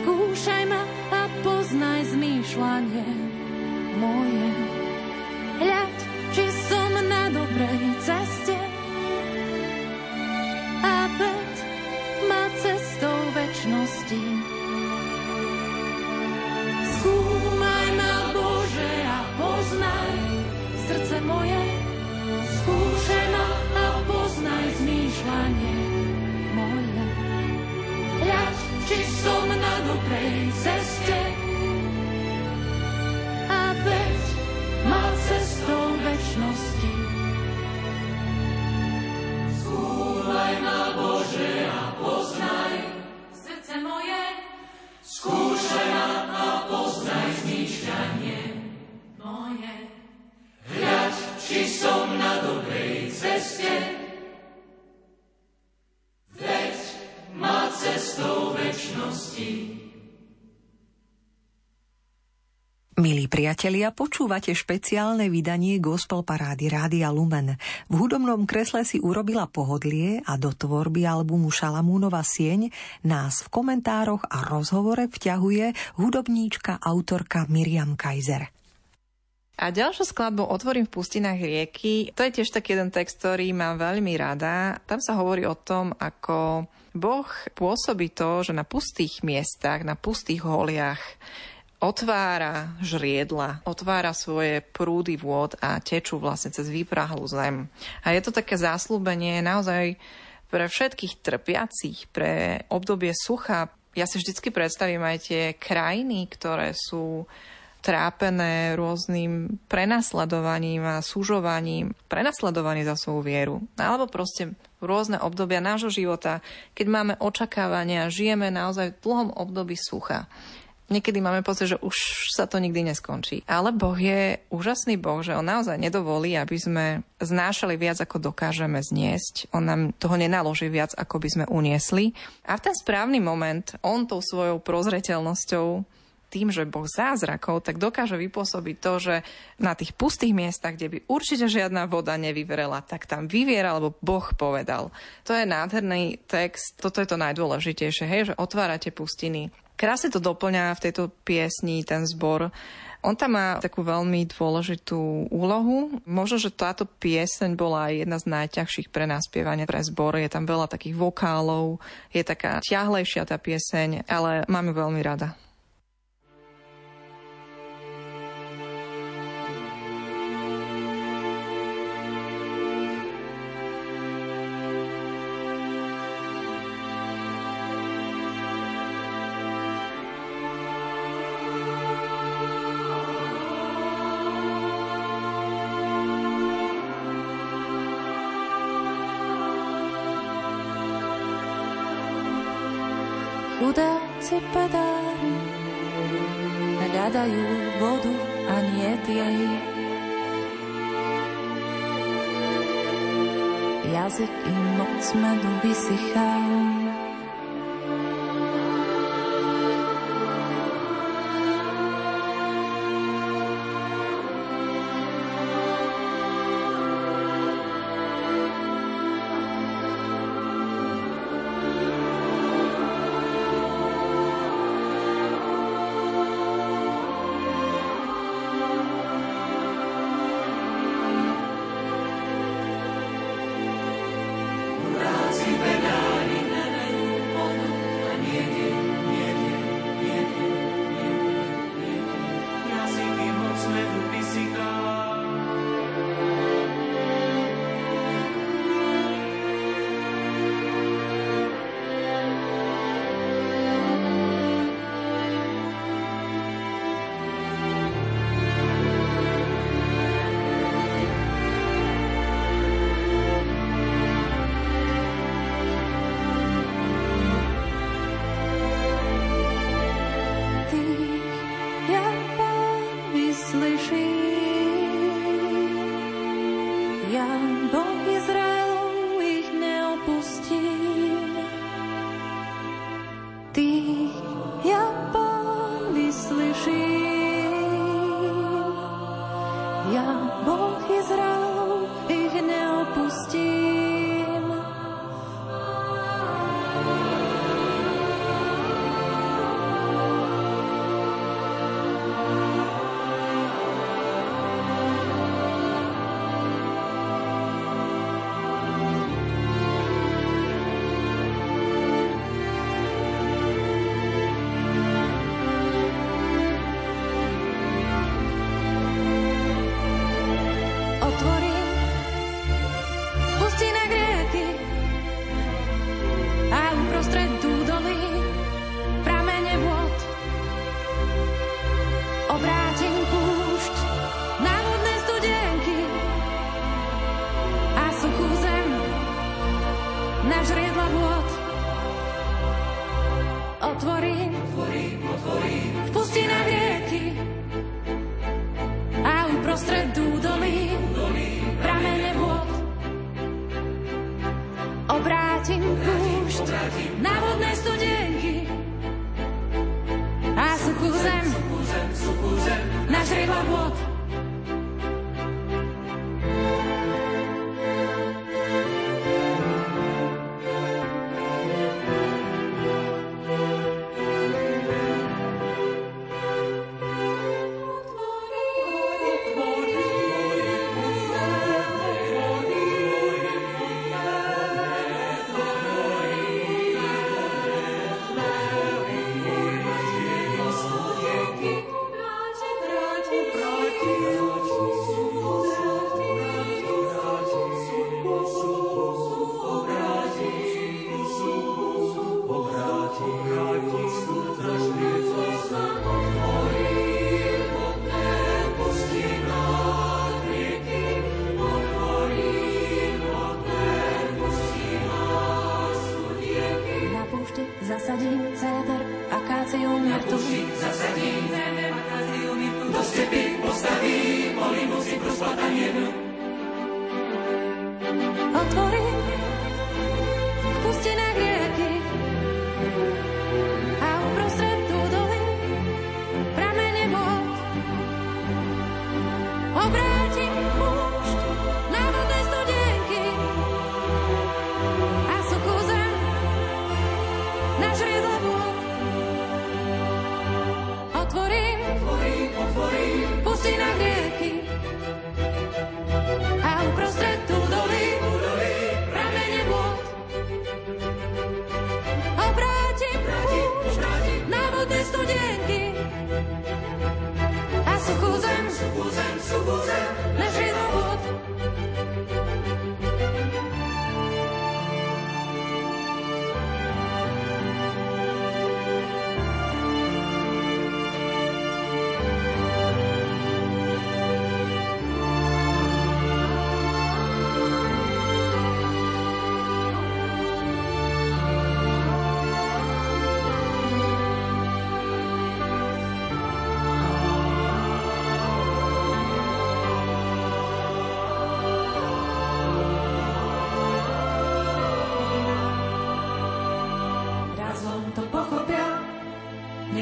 Skúšaj ma a poznaj zmýšľanie moje. Hľaď, či som na dobrej ceste, cestou večnosti. Skúmaj ma, Bože, a poznaj srdce moje, skúšaj ma a poznaj zmýšľanie moje. Hľaď, či som na dobrej ceste, a veď ma cestou večnosti. Skúmaj ma, Bože, a poznaj srdce moje, skúšaj ma a poznaj zmýšľanie moje. Hľaď, či som na dobrej ceste, veď ma cestou večnosti. Milí priatelia, počúvate špeciálne vydanie Gospel Parády Rádia Lumen. V hudobnom kresle si urobila pohodlie a do tvorby albumu Šalamúnova sieň nás v komentároch a rozhovore vťahuje hudobníčka, autorka Miriam Kaiser. A ďalšou skladbou Otvorím v pustinách rieky, to je tiež tak jeden text, ktorý mám veľmi rada. Tam sa hovorí o tom, ako Boh pôsobí to, že na pustých miestach, na pustých holiach otvára žriedla, otvára svoje prúdy vôd a tečú vlastne cez výprahlú zem. A je to také zasľúbenie naozaj pre všetkých trpiacich, pre obdobie sucha. Ja si vždycky predstavím aj tie krajiny, ktoré sú trápené rôznym prenasledovaním a súžovaním, prenasledovaní za svoju vieru. Alebo proste rôzne obdobia nášho života, keď máme očakávania, žijeme naozaj v dlhom období sucha. Niekedy máme pocit, že už sa to nikdy neskončí. Ale Boh je úžasný Boh, že on naozaj nedovolí, aby sme znášali viac, ako dokážeme zniesť. On nám toho nenaloží viac, ako by sme uniesli. A v ten správny moment, on tou svojou prozreteľnosťou, tým, že Boh zázrakov, tak dokáže vypôsobiť to, že na tých pustých miestach, kde by určite žiadna voda nevyvrela, tak tam vyviera, lebo Boh povedal. To je nádherný text, toto je to najdôležitejšie, hej, že otvárate pustiny. Krásne to doplňa v tejto piesni ten zbor. On tam má takú veľmi dôležitú úlohu. Možno, že táto pieseň bola aj jedna z najťažších pre naspievanie pre zbor. Je tam veľa takých vokálov, je taká ťahlejšia tá pieseň, ale mám ju veľmi rada. Chudáci pedári hľadajú vodu a niet jej. Jazyk im moc medu vysychá.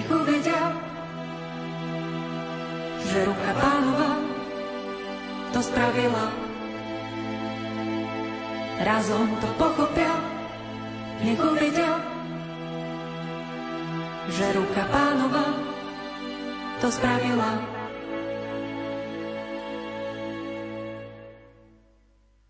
povedia, že ruka Pánova to spravila. Razom to pochopia, nech uvedia, že ruka Pánova to spravila.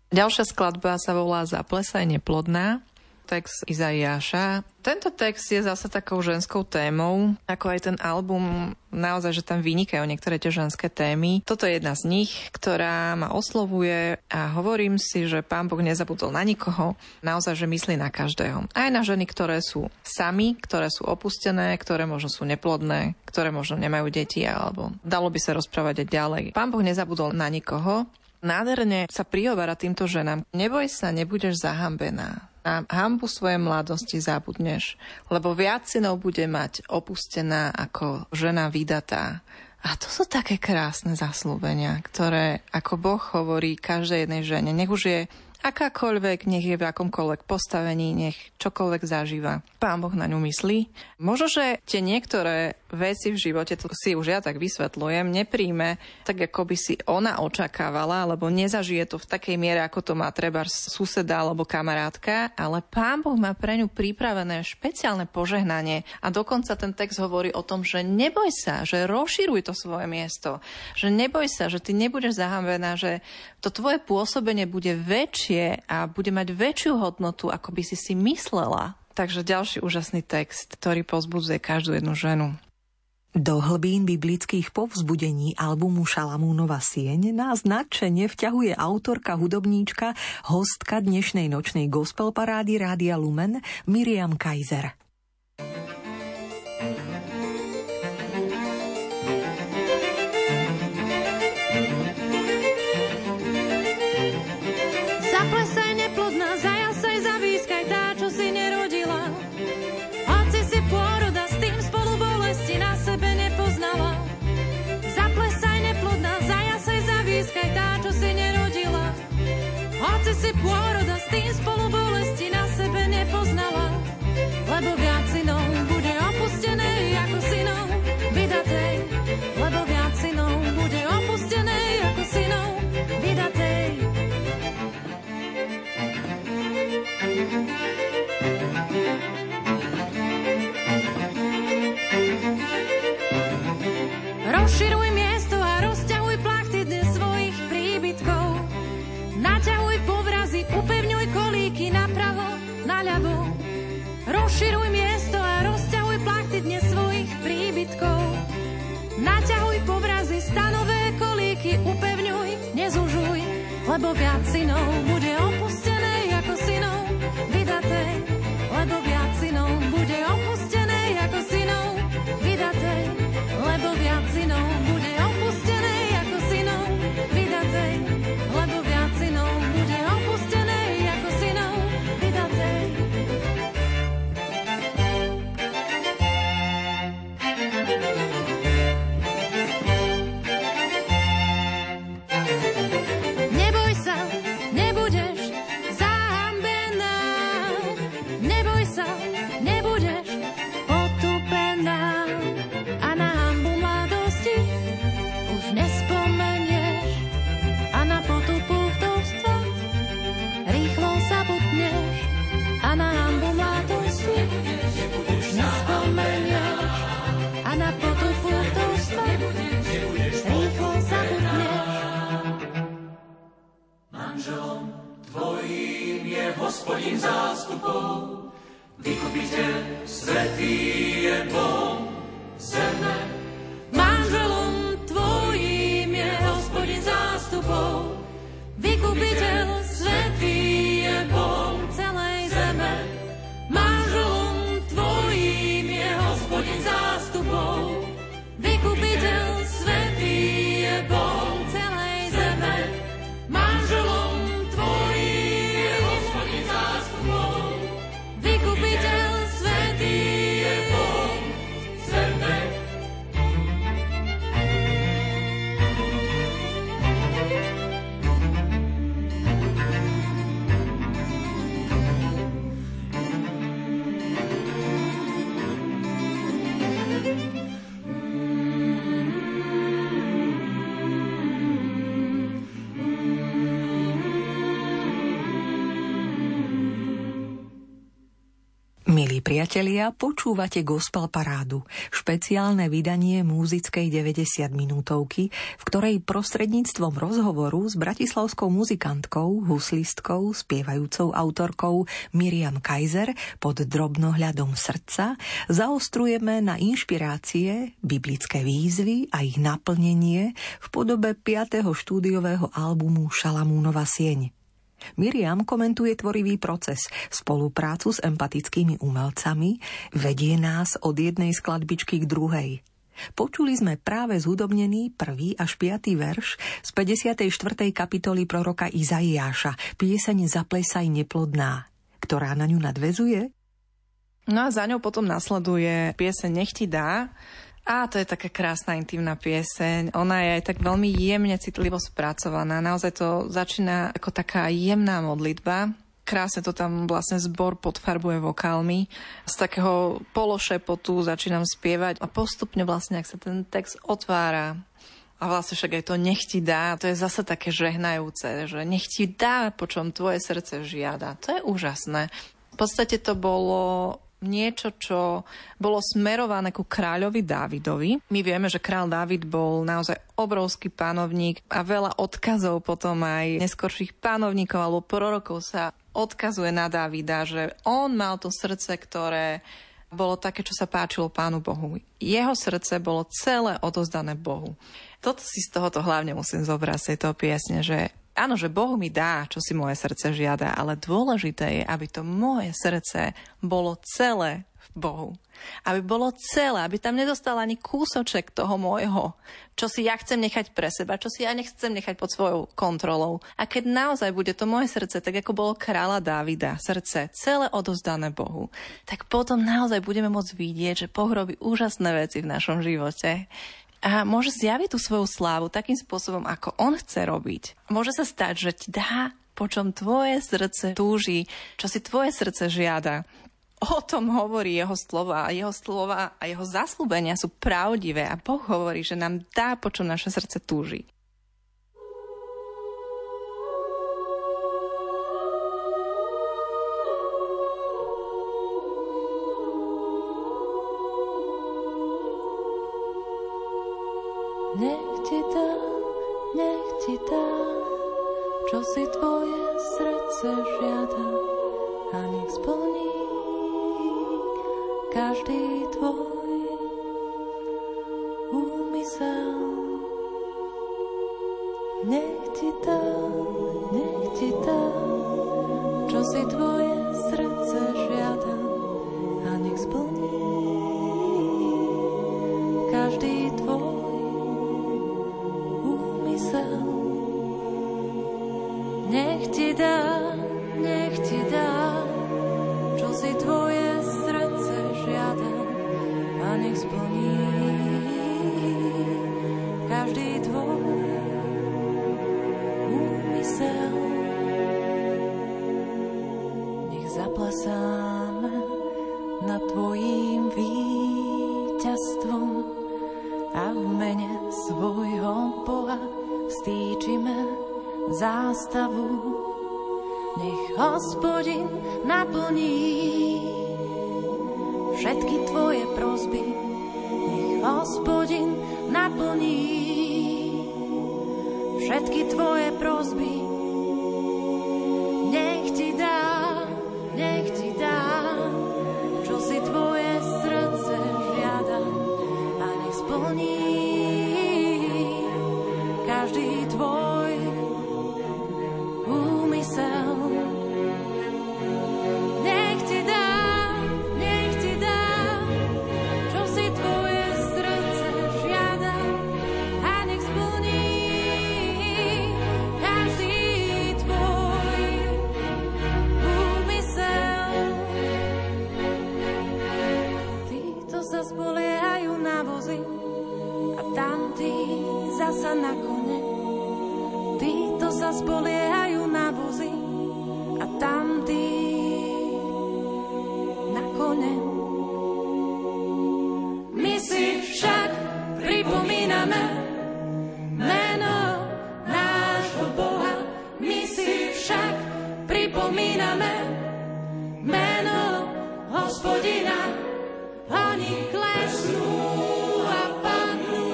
Ďalšia skladba sa volá Zaplesaj neplodná, text Izaiáša. Tento text je zase takou ženskou témou, ako aj ten album, naozaj, že tam vynikajú niektoré tie ženské témy. Toto je jedna z nich, ktorá ma oslovuje a hovorím si, že Pán Boh nezabudol na nikoho, naozaj, že myslí na každého. Aj na ženy, ktoré sú sami, ktoré sú opustené, ktoré možno sú neplodné, ktoré možno nemajú deti, alebo dalo by sa rozprávať aj ďalej. Pán Boh nezabudol na nikoho. Nádherne sa prihovára týmto ženám. Neboj sa, nebudeš zahambená. Na hanbu svojej mladosti zabudneš, lebo viac synov bude mať opustená ako žena vydatá. A to sú také krásne zasľúbenia, ktoré, ako Boh hovorí každej jednej žene, nech už je akákoľvek, nech je v akomkoľvek postavení, nech čokoľvek zažíva. Pán Boh na ňu myslí. Možno, že tie niektoré veci v živote, to si už ja tak vysvetľujem, nepríjme tak, ako by si ona očakávala, alebo nezažije to v takej miere, ako to má trebárs suseda alebo kamarátka, ale Pán Boh má pre ňu pripravené špeciálne požehnanie a dokonca ten text hovorí o tom, že neboj sa, že rozširuj to svoje miesto, že neboj sa, že ty nebudeš zahambená, že to tvoje pôsobenie bude väčšie a bude mať väčšiu hodnotu, ako by si si myslela. Takže ďalší úžasný text, ktorý povzbudzuje každú jednu ženu. Do hlbín biblických povzbudení albumu Šalamúnova sieň nás nadšene vťahuje autorka, hudobníčka, hostka dnešnej nočnej gospel parády Rádia Lumen Miriam Kaiser. Si pôroda s tým spolu bolesti na sebe nepoznala, lebo viac synov bude opustené ako synov vydatej, lebo viac synov bude opustené ako synov vydatej. Rozširuj miesto a rozťahuj plachty dnes svojich príbytkov, naťahuj povrazy, upevňuj kolíky napravo, naľavo. Rozširuj miesto a rozťahuj plachty dnes svojich príbytkov. Naťahuj povrazy, stanové kolíky, upevňuj, nezužuj, lebo viac synov bude opustené ako synov vydaté, lebo viac synov bude opustené ako synov vydaté, lebo viac synov bude opustené ako synov vydaté, lebo viac synov bude opustené ako synov vydaté. Neboj sa, nebudeš zahambená. Neboj sa, nebudeš potupená. A na hanbu mladosti už nespomenieš a na potupu vdovstva rýchlo zabudneš a na hanbu mladosti už nespomenieš a na potupu vdovstva rýchlo zabudneš. Manželom tvojím je Hospodin zástupov, vykupiteľ svätý je Boh zeme. Manželom tvojím je Hospodin zástupov, vykupiteľ svätý je Boh celej zeme. Manželom tvojím je Hospodin zástupov, vykupiteľ svätý je Boh celej zeme. Manželom tvojím je Hospodin zástupov, vykupiteľ svätý je Boh zeme. Milí priatelia, počúvate Gospel Parádu, špeciálne vydanie múzickej deväťdesiatminútovky, v ktorej prostredníctvom rozhovoru s bratislavskou muzikantkou, huslistkou, spievajúcou autorkou Miriam Kaiser pod drobnohľadom srdca zaostrujeme na inšpirácie, biblické výzvy a ich naplnenie v podobe piateho štúdiového albumu Šalamúnova sieň. Miriam komentuje tvorivý proces, spoluprácu s empatickými umelcami, vedie nás od jednej skladbičky k druhej. Počuli sme práve zhudobnený prvý až piaty verš z päťdesiatej štvrtej kapitoly proroka Izaiáša, pieseň Zaplesaj neplodná, ktorá na ňu nadväzuje. No a za ňou potom nasleduje pieseň Nech ti dá. Á, to je taká krásna, intimná pieseň. Ona je aj tak veľmi jemne citlivo spracovaná. Naozaj to začína ako taká jemná modlitba. Krásne to tam vlastne zbor podfarbuje vokálmi. Z takého pološepotu začínam spievať a postupne vlastne, ak sa ten text otvára, a vlastne však aj to nech ti dá, to je zase také žehnajúce, že nech ti dá, po čom tvoje srdce žiada. To je úžasné. V podstate to bolo niečo, čo bolo smerované ku kráľovi Dávidovi. My vieme, že kráľ Dávid bol naozaj obrovský panovník a veľa odkazov potom aj neskorších panovníkov alebo prorokov sa odkazuje na Dávida, že on mal to srdce, ktoré bolo také, čo sa páčilo Pánu Bohu. Jeho srdce bolo celé odozdané Bohu. Toto si z tohoto hlavne musím zobrať z tejto piesne, že áno, že Boh mi dá, čo si moje srdce žiada, ale dôležité je, aby to moje srdce bolo celé v Bohu. Aby bolo celé, aby tam nedostal ani kúsoček toho môjho, čo si ja chcem nechať pre seba, čo si ja nechcem nechať pod svojou kontrolou. A keď naozaj bude to moje srdce, tak ako bolo kráľa Dávida, srdce celé odovzdané Bohu, tak potom naozaj budeme môcť vidieť, že Boh robí úžasné veci v našom živote. A môže zjaviť tú svoju slávu takým spôsobom, ako on chce robiť. Môže sa stať, že ti dá, po čom tvoje srdce túži, čo si tvoje srdce žiada. O tom hovorí jeho slova. Jeho slova a jeho zasľúbenia sú pravdivé a Boh hovorí, že nám dá, po čom naše srdce túži. Nech ti dá, nech ti dá, čo si tvoje srdce žiada, a nech splní každý tvoj úmysel. Nech ti dá, nech ti dá, čo si tvoje srdce žiada, a nech splní každý tvoj nech ti dá, nech ti dá, čo si tvoje srdce žiada, a nech splní každý tvoj úmysel. Nech zaplesáme nad tvojím víťazstvom a v mene svojho Boha vstýčime zástavu. Nech Hospodin naplní všetky tvoje prosby. Nech Hospodin naplní všetky tvoje prosby. Nech ti dá, nech ti dá, čo si tvoje srdce žiada, a nech splní každý tvoj Hospodina, oni klesnú a padnú,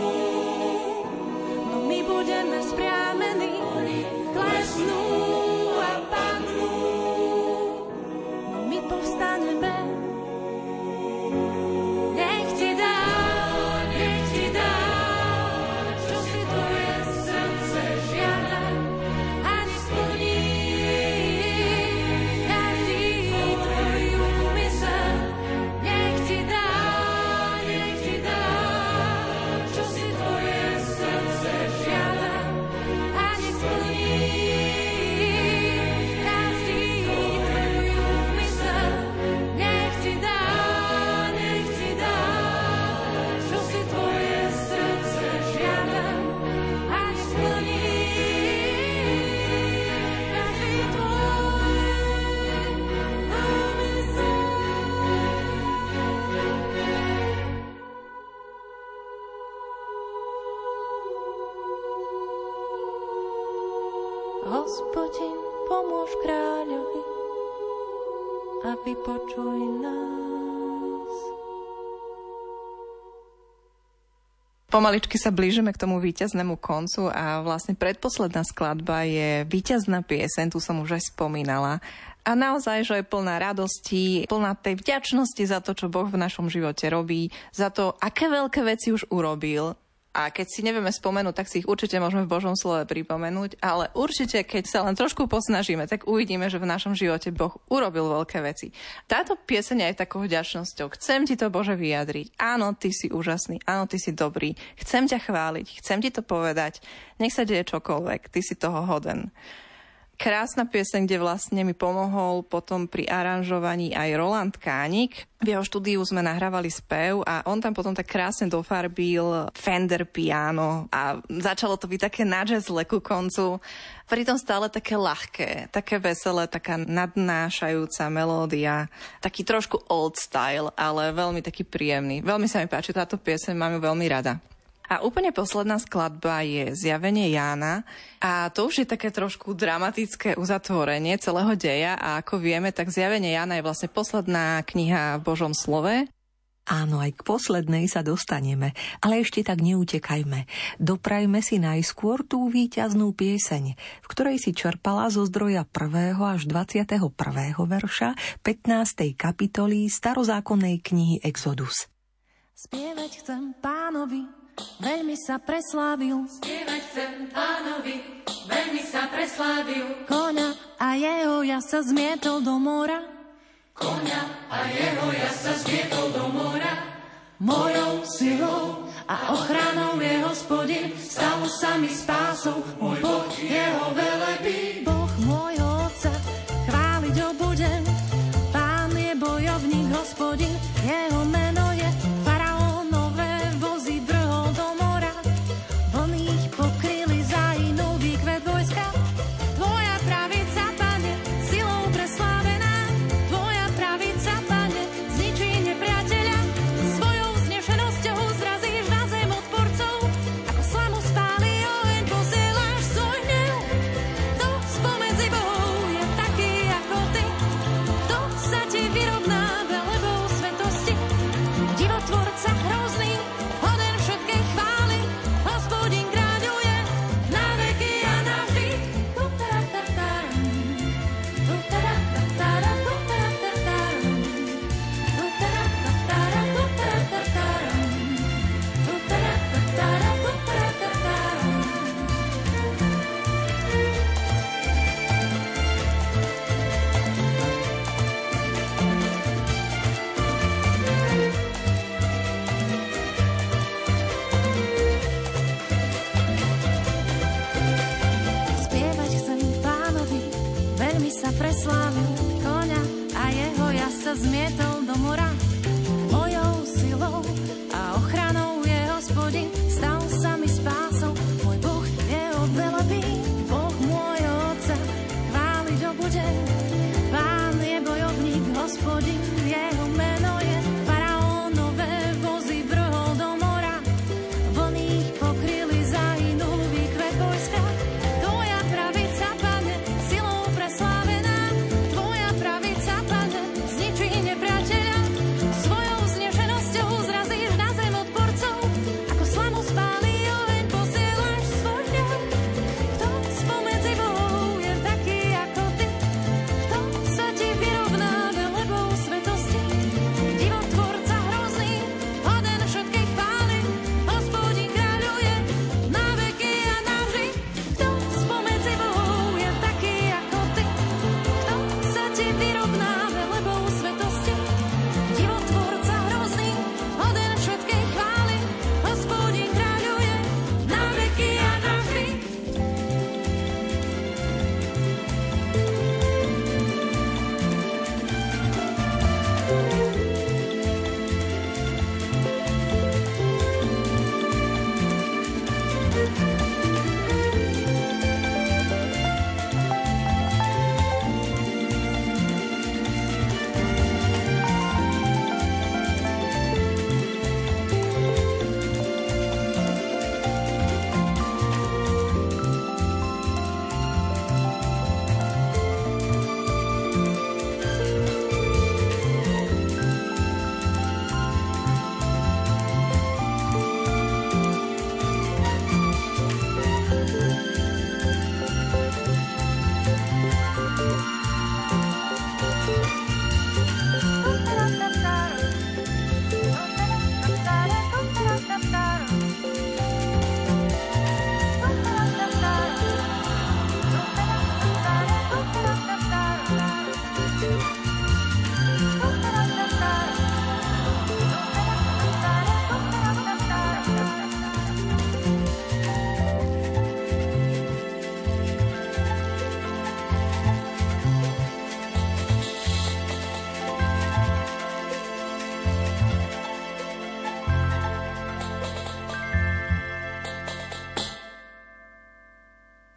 no my budeme spriamení. Oni klesnú a padnú, no my povstaneme. Nech ti dá, nech ti dá, čo si tvoje srdce žiada, a nesplní každý tvoj úmysel. Nech ti dá, nech ti dá, čo si tvoje srdce žiada, a nesplní. Hospodin, pomôž kráľovi a vypočuj nás. Pomaličky sa blížime k tomu víťaznému koncu a vlastne predposledná skladba je víťazná pieseň, tu som už aj spomínala. A naozaj, že je plná radosti, plná tej vďačnosti za to, čo Boh v našom živote robí, za to, aké veľké veci už urobil. A keď si nevieme spomenúť, tak si ich určite môžeme v Božom slove pripomenúť, ale určite, keď sa len trošku posnažíme, tak uvidíme, že v našom živote Boh urobil veľké veci. Táto pieseň je takou vďačnosťou. Chcem ti to, Bože, vyjadriť. Áno, ty si úžasný, áno, ty si dobrý. Chcem ťa chváliť, chcem ti to povedať. Nech sa deje čokoľvek, ty si toho hoden. Krásna pieseň, kde vlastne mi pomohol potom pri aranžovaní aj Roland Kánik. V jeho štúdiu sme nahrávali spev a on tam potom tak krásne dofarbil Fender piano a začalo to byť také na jazzle ku koncu. Pritom stále také ľahké, také veselé, taká nadnášajúca melódia. Taký trošku old style, ale veľmi taký príjemný. Veľmi sa mi páči táto pieseň, mám ju veľmi rada. A úplne posledná skladba je Zjavenie Jána a to už je také trošku dramatické uzatvorenie celého deja a ako vieme, tak Zjavenie Jána je vlastne posledná kniha v Božom slove. Áno, aj k poslednej sa dostaneme, ale ešte tak neutekajme. Doprajme si najskôr tú víťaznú pieseň, v ktorej si čerpala zo zdroja prvého až dvadsiateho prvého verša pätnástej kapitoly starozákonnej knihy Exodus. Spievať chcem Pánovi, veľmi sa preslávil. Spievať chcem Pánovi, veľmi sa preslávil. Koňa a jeho ja sa zmietol do mora. Koňa a jeho ja sa zmietol do mora. Mojou silou a ochranou je Hospodin, stal sa mi spásou, môj Boh jeho velebí. Boh môjho otca chváliť ho budem, Pán je bojovník Hospodin, jeho meno je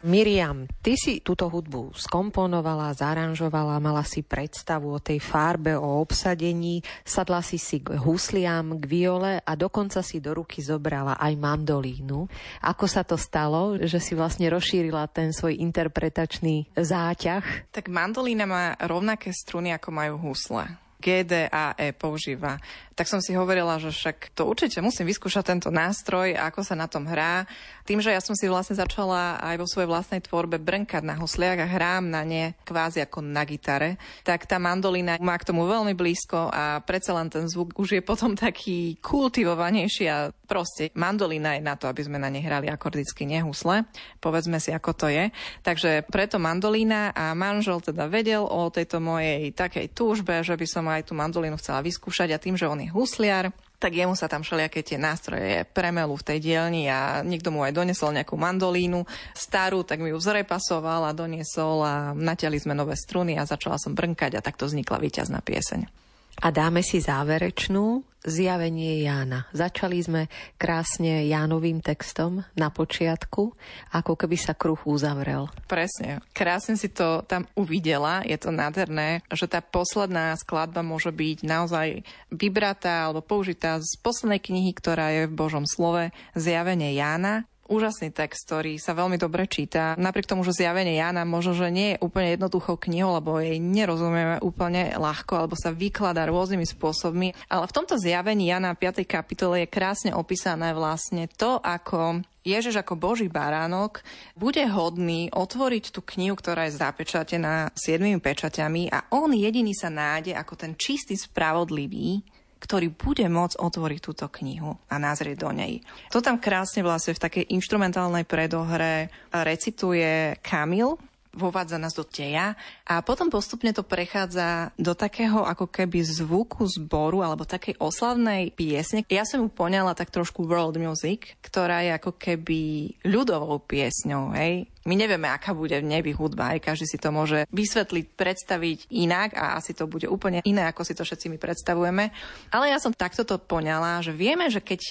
Miriam, ty si túto hudbu skomponovala, zaranžovala, mala si predstavu o tej farbe, o obsadení, sadla si si k husliam, k viole a dokonca si do ruky zobrala aj mandolínu. Ako sa to stalo, že si vlastne rozšírila ten svoj interpretačný záťah? Tak mandolína má rovnaké struny, ako majú husle. G D A E používa. Tak som si hovorila, že však to určite musím vyskúšať tento nástroj, ako sa na tom hrá. Tým, že ja som si vlastne začala aj vo svojej vlastnej tvorbe brnkať na husliach a hrám na ne kvázi ako na gitare, tak tá mandolína má k tomu veľmi blízko a predsa len ten zvuk už je potom taký kultivovanejší a proste mandolína je na to, aby sme na ne hrali akordicky, nehusle. Povedzme si, ako to je. Takže preto mandolína a manžel teda vedel o tejto mojej takej túžbe, že by som aj tú mandolínu chcela vyskúšať a tým, že on husliar, tak jemu sa tam všelijaké tie nástroje premelú v tej dielni a niekto mu aj donesol nejakú mandolínu starú, tak mi ju zrepasoval a doniesol a natiali sme nové struny a začala som brnkať a takto vznikla víťazná pieseň. A dáme si záverečnú, Zjavenie Jána. Začali sme krásne Jánovým textom na počiatku, ako keby sa kruh uzavrel. Presne. Krásne si to tam uvidela. Je to nádherné, že tá posledná skladba môže byť naozaj vybratá alebo použitá z poslednej knihy, ktorá je v Božom slove, Zjavenie Jána. Úžasný text, ktorý sa veľmi dobre číta. Napriek tomu, že Zjavenie Jána možno, že nie je úplne jednoduchou knihou, lebo jej nerozumieme úplne ľahko, alebo sa vykladá rôznymi spôsobmi. Ale v tomto Zjavení Jána v piatej kapitole je krásne opísané vlastne to, ako Ježiš ako Boží baránok bude hodný otvoriť tú knihu, ktorá je zapečatená siedmimi pečaťami a on jediný sa nájde ako ten čistý spravodlivý, ktorý bude môcť otvoriť túto knihu a nazrieť do nej. To tam krásne vlastne v takej inštrumentálnej predohre recituje Kamil, vovádza nás do teja a potom postupne to prechádza do takého ako keby zvuku zboru alebo takej oslavnej piesne. Ja som ju poňala tak trošku world music, ktorá je ako keby ľudovou piesňou, hej. My nevieme, aká bude v nebi hudba, aj každý si to môže vysvetliť, predstaviť inak a asi to bude úplne iné, ako si to všetci my predstavujeme. Ale ja som takto to poňala, že vieme, že keď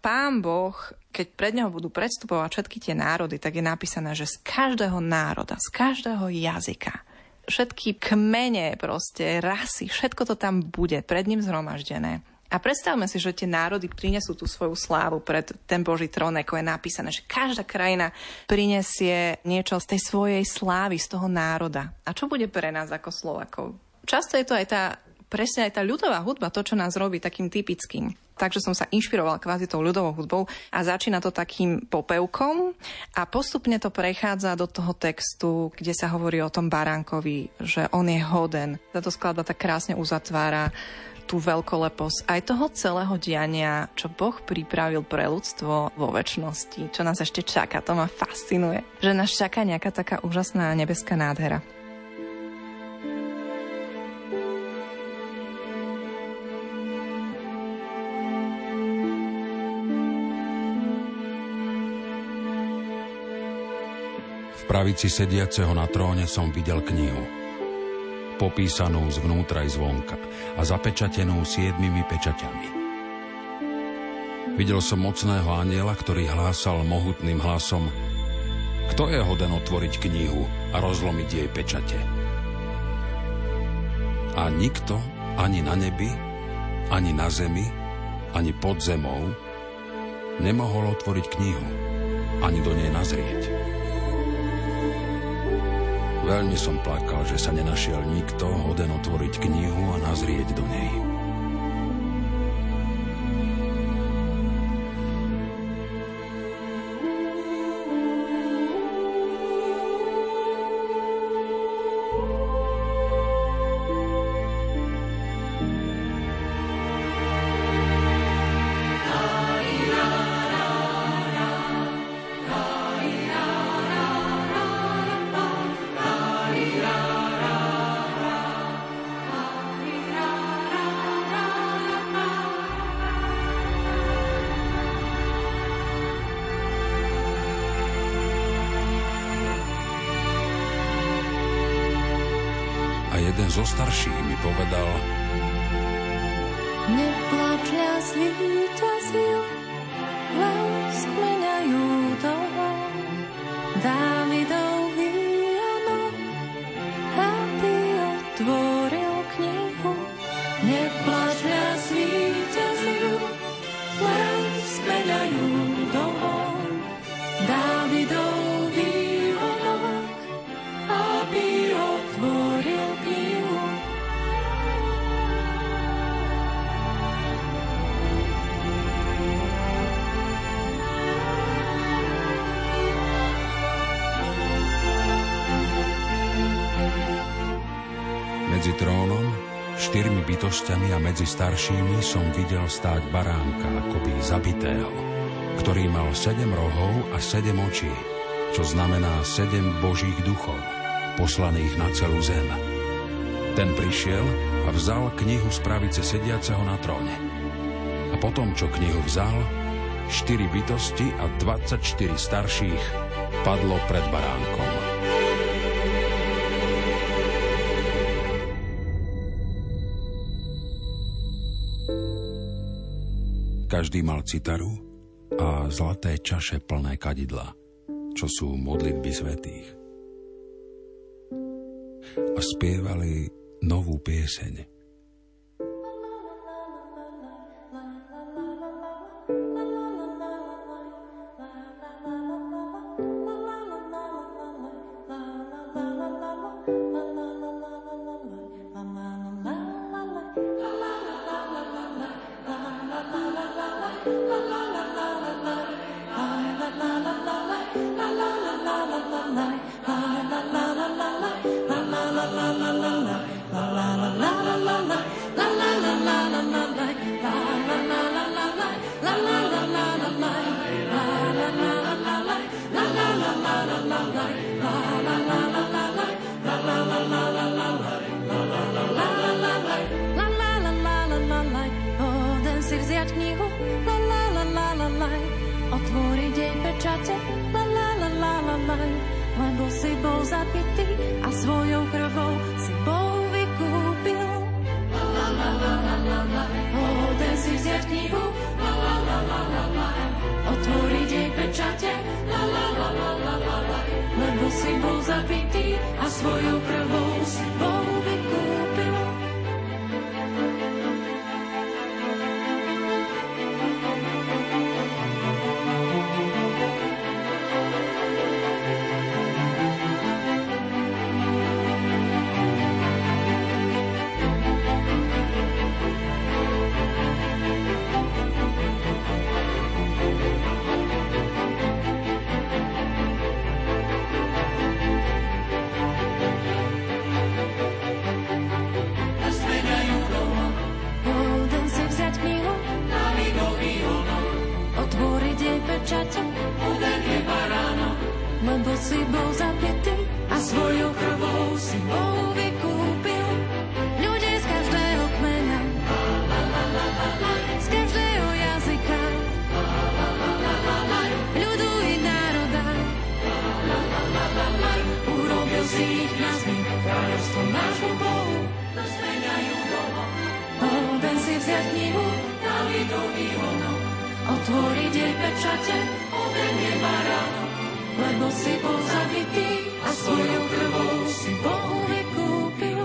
Pán Boh, keď pred neho budú predstupovať všetky tie národy, tak je napísané, že z každého národa, z každého jazyka, všetky kmene, proste rasy, všetko to tam bude pred ním zhromaždené. A predstavme si, že tie národy prinesú tú svoju slávu pred ten Boží trón, ako je napísané, že každá krajina prinesie niečo z tej svojej slávy, z toho národa. A čo bude pre nás ako Slovákov? Často je to aj tá, presne aj tá ľudová hudba, to, čo nás robí takým typickým. Takže som sa inšpiroval kvázi tou ľudovou hudbou a začína to takým popevkom a postupne to prechádza do toho textu, kde sa hovorí o tom baránkovi, že on je hoden. Táto skladba tak krásne uzatvára tú veľkoleposť aj toho celého diania, čo Boh pripravil pre ľudstvo vo večnosti, čo nás ešte čaká. To ma fascinuje, že nás čaká nejaká taká úžasná nebeská nádhera. V pravici sediaceho na tróne som videl knihu, popísanú zvnútra i zvonka a zapečatenú siedmimi pečaťami. V Videl som mocného anjela, ktorý hlásal mohutným hlasom: Kto je hoden otvoriť knihu a rozlomiť jej pečate? A nikto, ani na nebi, ani na zemi, ani pod zemou, nemohol otvoriť knihu, ani do nej nazrieť. Veľmi som plakal, že sa nenašiel nikto hoden otvoriť knihu a nazrieť do nej. Jeden zo starších mi povedal: Nepláč, ľazlí ťa zvil, lesk mňa Júdovou, Dávidov výjanok, a ty otvoril knihu. Nepláč, ľazlí ťa zvil, lesk mňa Júdovou, Dávidov výjanok, aby otvoril knihu. Medzi trónom, štyrmi bytostiami a medzi staršími som videl stáť baránka akoby zabitého, ktorý mal sedem rohov a sedem očí, čo znamená sedem božích duchov, poslaných na celú zem. Ten prišiel a vzal knihu z pravice sediaceho na tróne. A potom, čo knihu vzal, štyri bytosti a dvadsaťštyri starších padlo pred baránkom. Každý mal citaru a zlaté čaše plné kadidla, čo sú modlitby svätých. A spievali novú pieseň. otvori dej pečate, odeň je barán, lebo si bol zabitý a svojou krvou si Bohu vykúpil.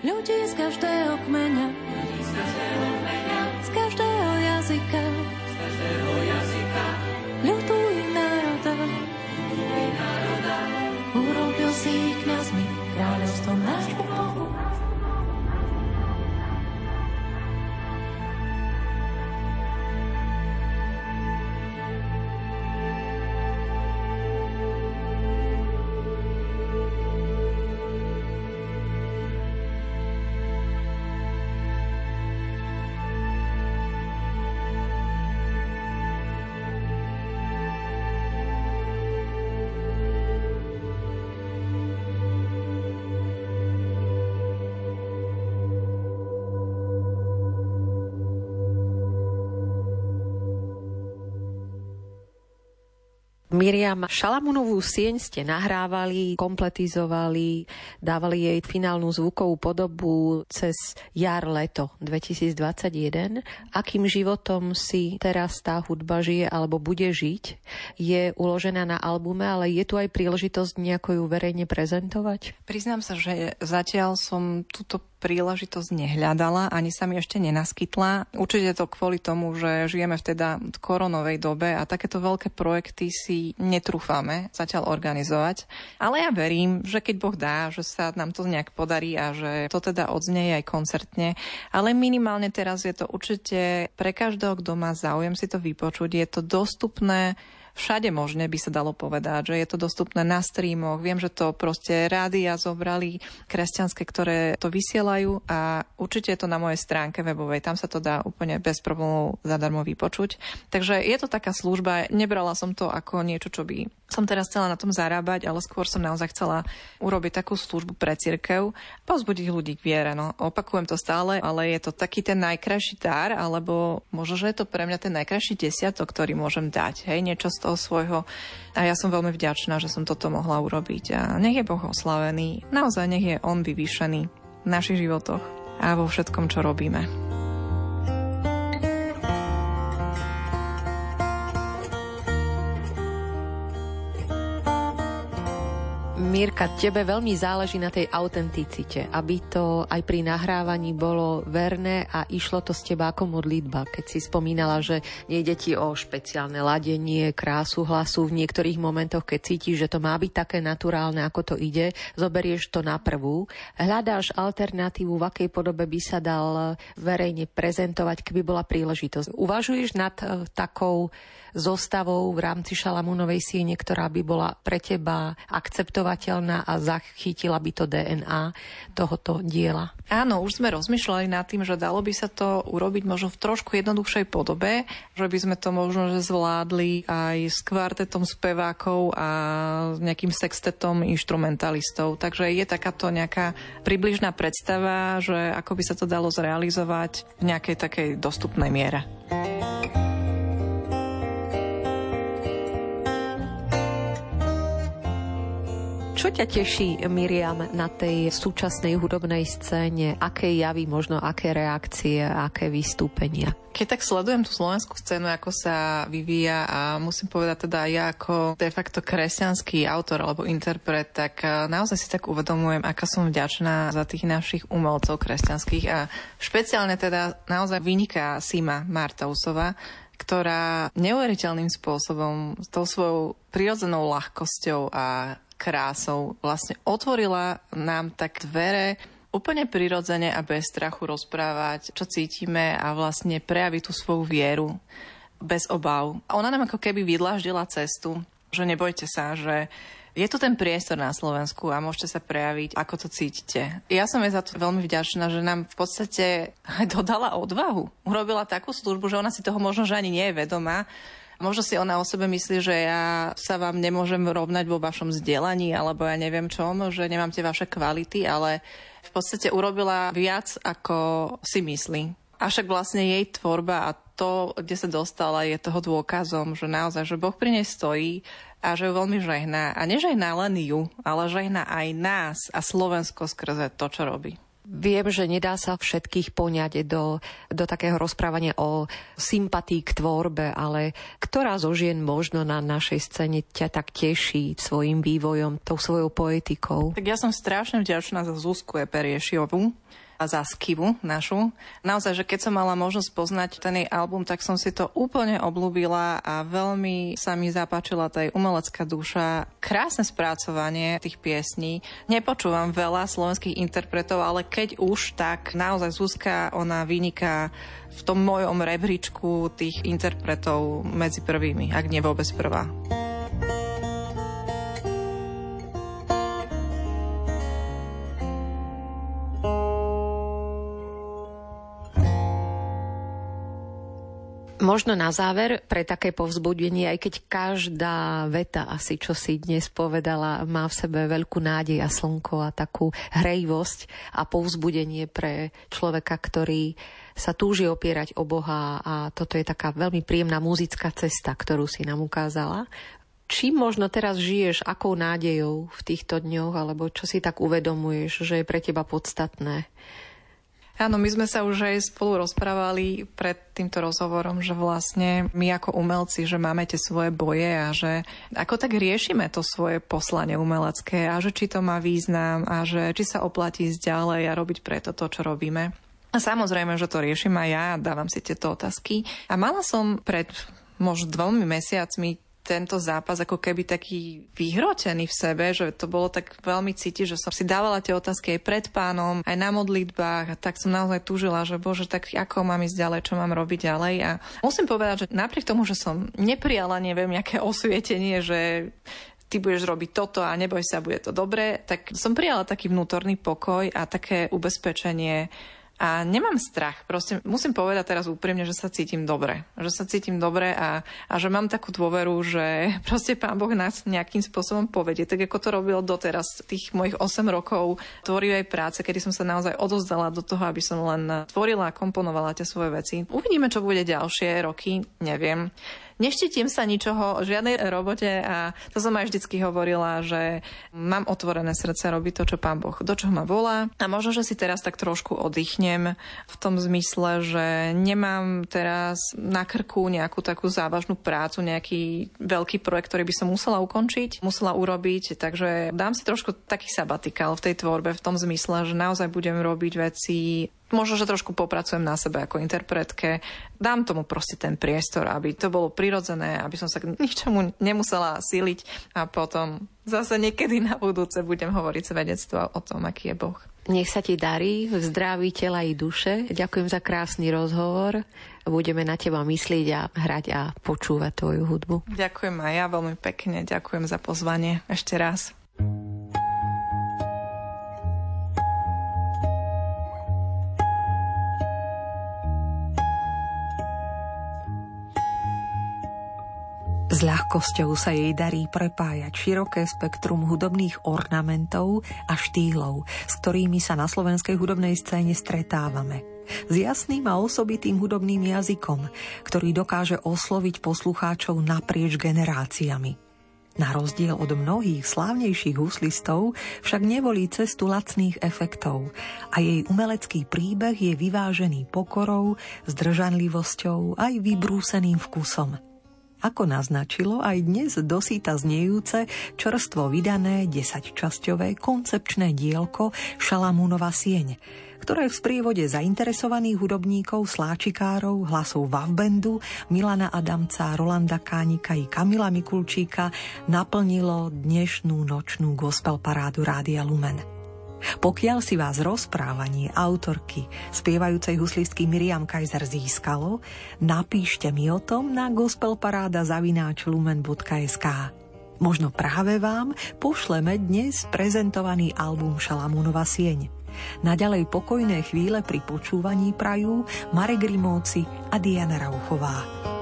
Ľudí z každého kmeňa, ľudí z každého kmeňa, z každého jazyka, z každého jazyka, ľudu i národa, ľudu i národa, urobil si ich kňazmi, kráľovstvom nášmu Bohu. Miriam, Šalamunovú sieň ste nahrávali, kompletizovali, dávali jej finálnu zvukovú podobu cez jar-leto dvetisícdvadsaťjeden. Akým životom si teraz tá hudba žije alebo bude žiť? Je uložená na albume, ale je tu aj príležitosť nejako ju verejne prezentovať? Priznám sa, že zatiaľ som túto príležitosť nehľadala, ani sa mi ešte nenaskytla. Určite to kvôli tomu, že žijeme v teda koronovej dobe a takéto veľké projekty si netrúfame zatiaľ organizovať. Ale ja verím, že keď Boh dá, že sa nám to nejak podarí a že to teda odznie aj koncertne. Ale minimálne teraz je to určite pre každého, kto má záujem si to vypočuť. Je to dostupné všade možne, by sa dalo povedať, že je to dostupné na streamoch. Viem, že to proste rádia zobrali kresťanské, ktoré to vysielajú a určite je to na mojej stránke webovej. Tam sa to dá úplne bez problémov zadarmo vypočuť. Takže je to taká služba. Nebrala som to ako niečo, čo by som teraz chcela na tom zarábať, ale skôr som naozaj chcela urobiť takú službu pre cirkev, povzbudiť ľudí k viere. No, opakujem to stále, ale je to taký ten najkrajší dar, alebo možno, že je to pre mňa ten najkrajší desiatok, ktorý môžem dať. Hej, niečo toho svojho. A ja som veľmi vďačná, že som toto mohla urobiť. A nech je Boh oslavený. Naozaj nech je On vyvýšený v našich životoch a vo všetkom, čo robíme. Mirka, tebe veľmi záleží na tej autenticite, aby to aj pri nahrávaní bolo verné a išlo to z teba ako modlitba. Keď si spomínala, že nejde ti o špeciálne ladenie, krásu hlasu, v niektorých momentoch, keď cítiš, že to má byť také naturálne, ako to ide, zoberieš to na prvú. Hľadáš alternatívu, v akej podobe by sa dal verejne prezentovať, keby bola príležitosť. Uvažuješ nad uh, takou zostavou v rámci Šalamunovej siene, ktorá by bola pre teba akceptovať a zachytila by to dé en á tohoto diela? Áno, už sme rozmýšľali nad tým, že dalo by sa to urobiť možno v trošku jednoduchšej podobe, že by sme to možno že zvládli aj s kvartetom spevákov a nejakým sextetom inštrumentalistov. Takže je takáto nejaká približná predstava, že ako by sa to dalo zrealizovať v nejakej takej dostupnej miere. Čo ťa teší, Miriam, na tej súčasnej hudobnej scéne? Aké javy, možno aké reakcie, aké vystúpenia? Keď tak sledujem tú slovenskú scénu, ako sa vyvíja a musím povedať teda ja ako de facto kresťanský autor alebo interpret, tak naozaj si tak uvedomujem, aká som vďačná za tých našich umelcov kresťanských a špeciálne teda naozaj vyniká Sima Martausová, ktorá neuveriteľným spôsobom s tou svojou prirodzenou ľahkosťou a krásou vlastne otvorila nám tak dvere úplne prirodzene a bez strachu rozprávať, čo cítime a vlastne prejaviť tú svoju vieru bez obav. A ona nám ako keby vydláždila cestu, že nebojte sa, že je tu ten priestor na Slovensku a môžete sa prejaviť, ako to cítite. Ja som jej za to veľmi vďačná, že nám v podstate dodala odvahu. Urobila takú službu, že ona si toho možno že ani nie je vedomá. Možno si ona o sebe myslí, že ja sa vám nemôžem rovnať vo vašom vzdelaní, alebo ja neviem čom, že nemám tie vaše kvality, ale v podstate urobila viac, ako si myslí. Avšak vlastne jej tvorba a to, kde sa dostala, je toho dôkazom, že naozaj, že Boh pri nej stojí a že ju veľmi žehná. A nežehná len ju, ale žehná aj nás a Slovensko skrze to, čo robí. Viem, že nedá sa všetkých poňať do, do takého rozprávania o sympatii k tvorbe, ale ktorá zo žien možno na našej scéne ťa tak teší svojim vývojom, tou svojou poetikou? Tak ja som strašne vďačná za Zuzku Eperiešiovú a za Skivu našu. Naozaj, že keď som mala možnosť poznať ten jej album, tak som si to úplne obľúbila a veľmi sa mi zapáčila tá jej umelecká duša. Krásne spracovanie tých piesní. Nepočúvam veľa slovenských interpretov, ale keď už, tak naozaj Zuzka, ona vyniká v tom mojom rebríčku tých interpretov medzi prvými, ak nie vôbec prvá. Možno na záver, pre také povzbudenie, aj keď každá veta asi, čo si dnes povedala, má v sebe veľkú nádej a slnko a takú hrejivosť a povzbudenie pre človeka, ktorý sa túži opierať o Boha, a toto je taká veľmi príjemná muzická cesta, ktorú si nám ukázala. Čím možno teraz žiješ, akou nádejou v týchto dňoch, alebo čo si tak uvedomuješ, že je pre teba podstatné? Áno, my sme sa už aj spolu rozprávali pred týmto rozhovorom, že vlastne my ako umelci, že máme tie svoje boje a že ako tak riešime to svoje poslanie umelecké a že či to má význam a že či sa oplatí ísť ďalej a robiť preto to, čo robíme. A samozrejme, že to riešim aj ja, dávam si tieto otázky. A mala som pred možno dvomi mesiacmi tento zápas ako keby taký vyhrotený v sebe, že to bolo tak veľmi cítiť, že som si dávala tie otázky aj pred Pánom, aj na modlitbách, a tak som naozaj túžila, že Bože, tak ako mám ísť ďalej, čo mám robiť ďalej. A musím povedať, že napriek tomu, že som neprijala, neviem, nejaké osvietenie, že ty budeš robiť toto a neboj sa, bude to dobre, tak som prijala taký vnútorný pokoj a také ubezpečenie. A nemám strach, proste musím povedať teraz úprimne, že sa cítim dobre. Že sa cítim dobre a, a že mám takú dôveru, že proste Pán Boh nás nejakým spôsobom povedie. Tak ako to robil doteraz, tých mojich osem rokov tvorivej práce, kedy som sa naozaj odozdala do toho, aby som len tvorila a komponovala tie svoje veci. Uvidíme, čo bude ďalšie roky, neviem. Neštítim sa ničoho, žiadnej robote, a to som aj vždycky hovorila, že mám otvorené srdce robiť to, čo Pán Boh, do čoho ma volá. A možno, že si teraz tak trošku oddychnem v tom zmysle, že nemám teraz na krku nejakú takú závažnú prácu, nejaký veľký projekt, ktorý by som musela ukončiť, musela urobiť, takže dám si trošku taký sabatikál v tej tvorbe v tom zmysle, že naozaj budem robiť veci. Možno, že trošku popracujem na sebe ako interpretke. Dám tomu proste ten priestor, aby to bolo prirodzené, aby som sa k ničomu nemusela síliť, a potom zase niekedy na budúce budem hovoriť svedectvo o tom, aký je Boh. Nech sa ti darí v zdraví tela i duše. Ďakujem za krásny rozhovor. Budeme na teba myslieť a hrať a počúvať tvoju hudbu. Ďakujem aj ja veľmi pekne. Ďakujem za pozvanie ešte raz. S ľahkosťou sa jej darí prepájať široké spektrum hudobných ornamentov a štýlov, s ktorými sa na slovenskej hudobnej scéne stretávame. S jasným a osobitým hudobným jazykom, ktorý dokáže osloviť poslucháčov naprieč generáciami. Na rozdiel od mnohých slávnejších huslistov však nevolí cestu lacných efektov a jej umelecký príbeh je vyvážený pokorou, zdržanlivosťou aj vybrúseným vkusom. Ako naznačilo, aj dnes dosýta znejúce, čerstvo vydané desaťčasťové koncepčné dielko Šalamúnova sieň, ktoré v sprievode zainteresovaných hudobníkov, sláčikárov, hlasov Vavbendu, Milana Adamca, Rolanda Kánika i Kamila Mikulčíka naplnilo dnešnú nočnú gospel parádu Rádia Lumen. Pokiaľ si vás rozprávanie autorky, spievajúcej huslistky Miriam Kaiser, získalo, napíšte mi o tom na gospelparada zavináč lumen bodka es ká. Možno práve vám pošleme dnes prezentovaný album Šalamúnova sieň. Naďalej pokojné chvíle pri počúvaní prajú Marek Rimóci a Diana Rauchová.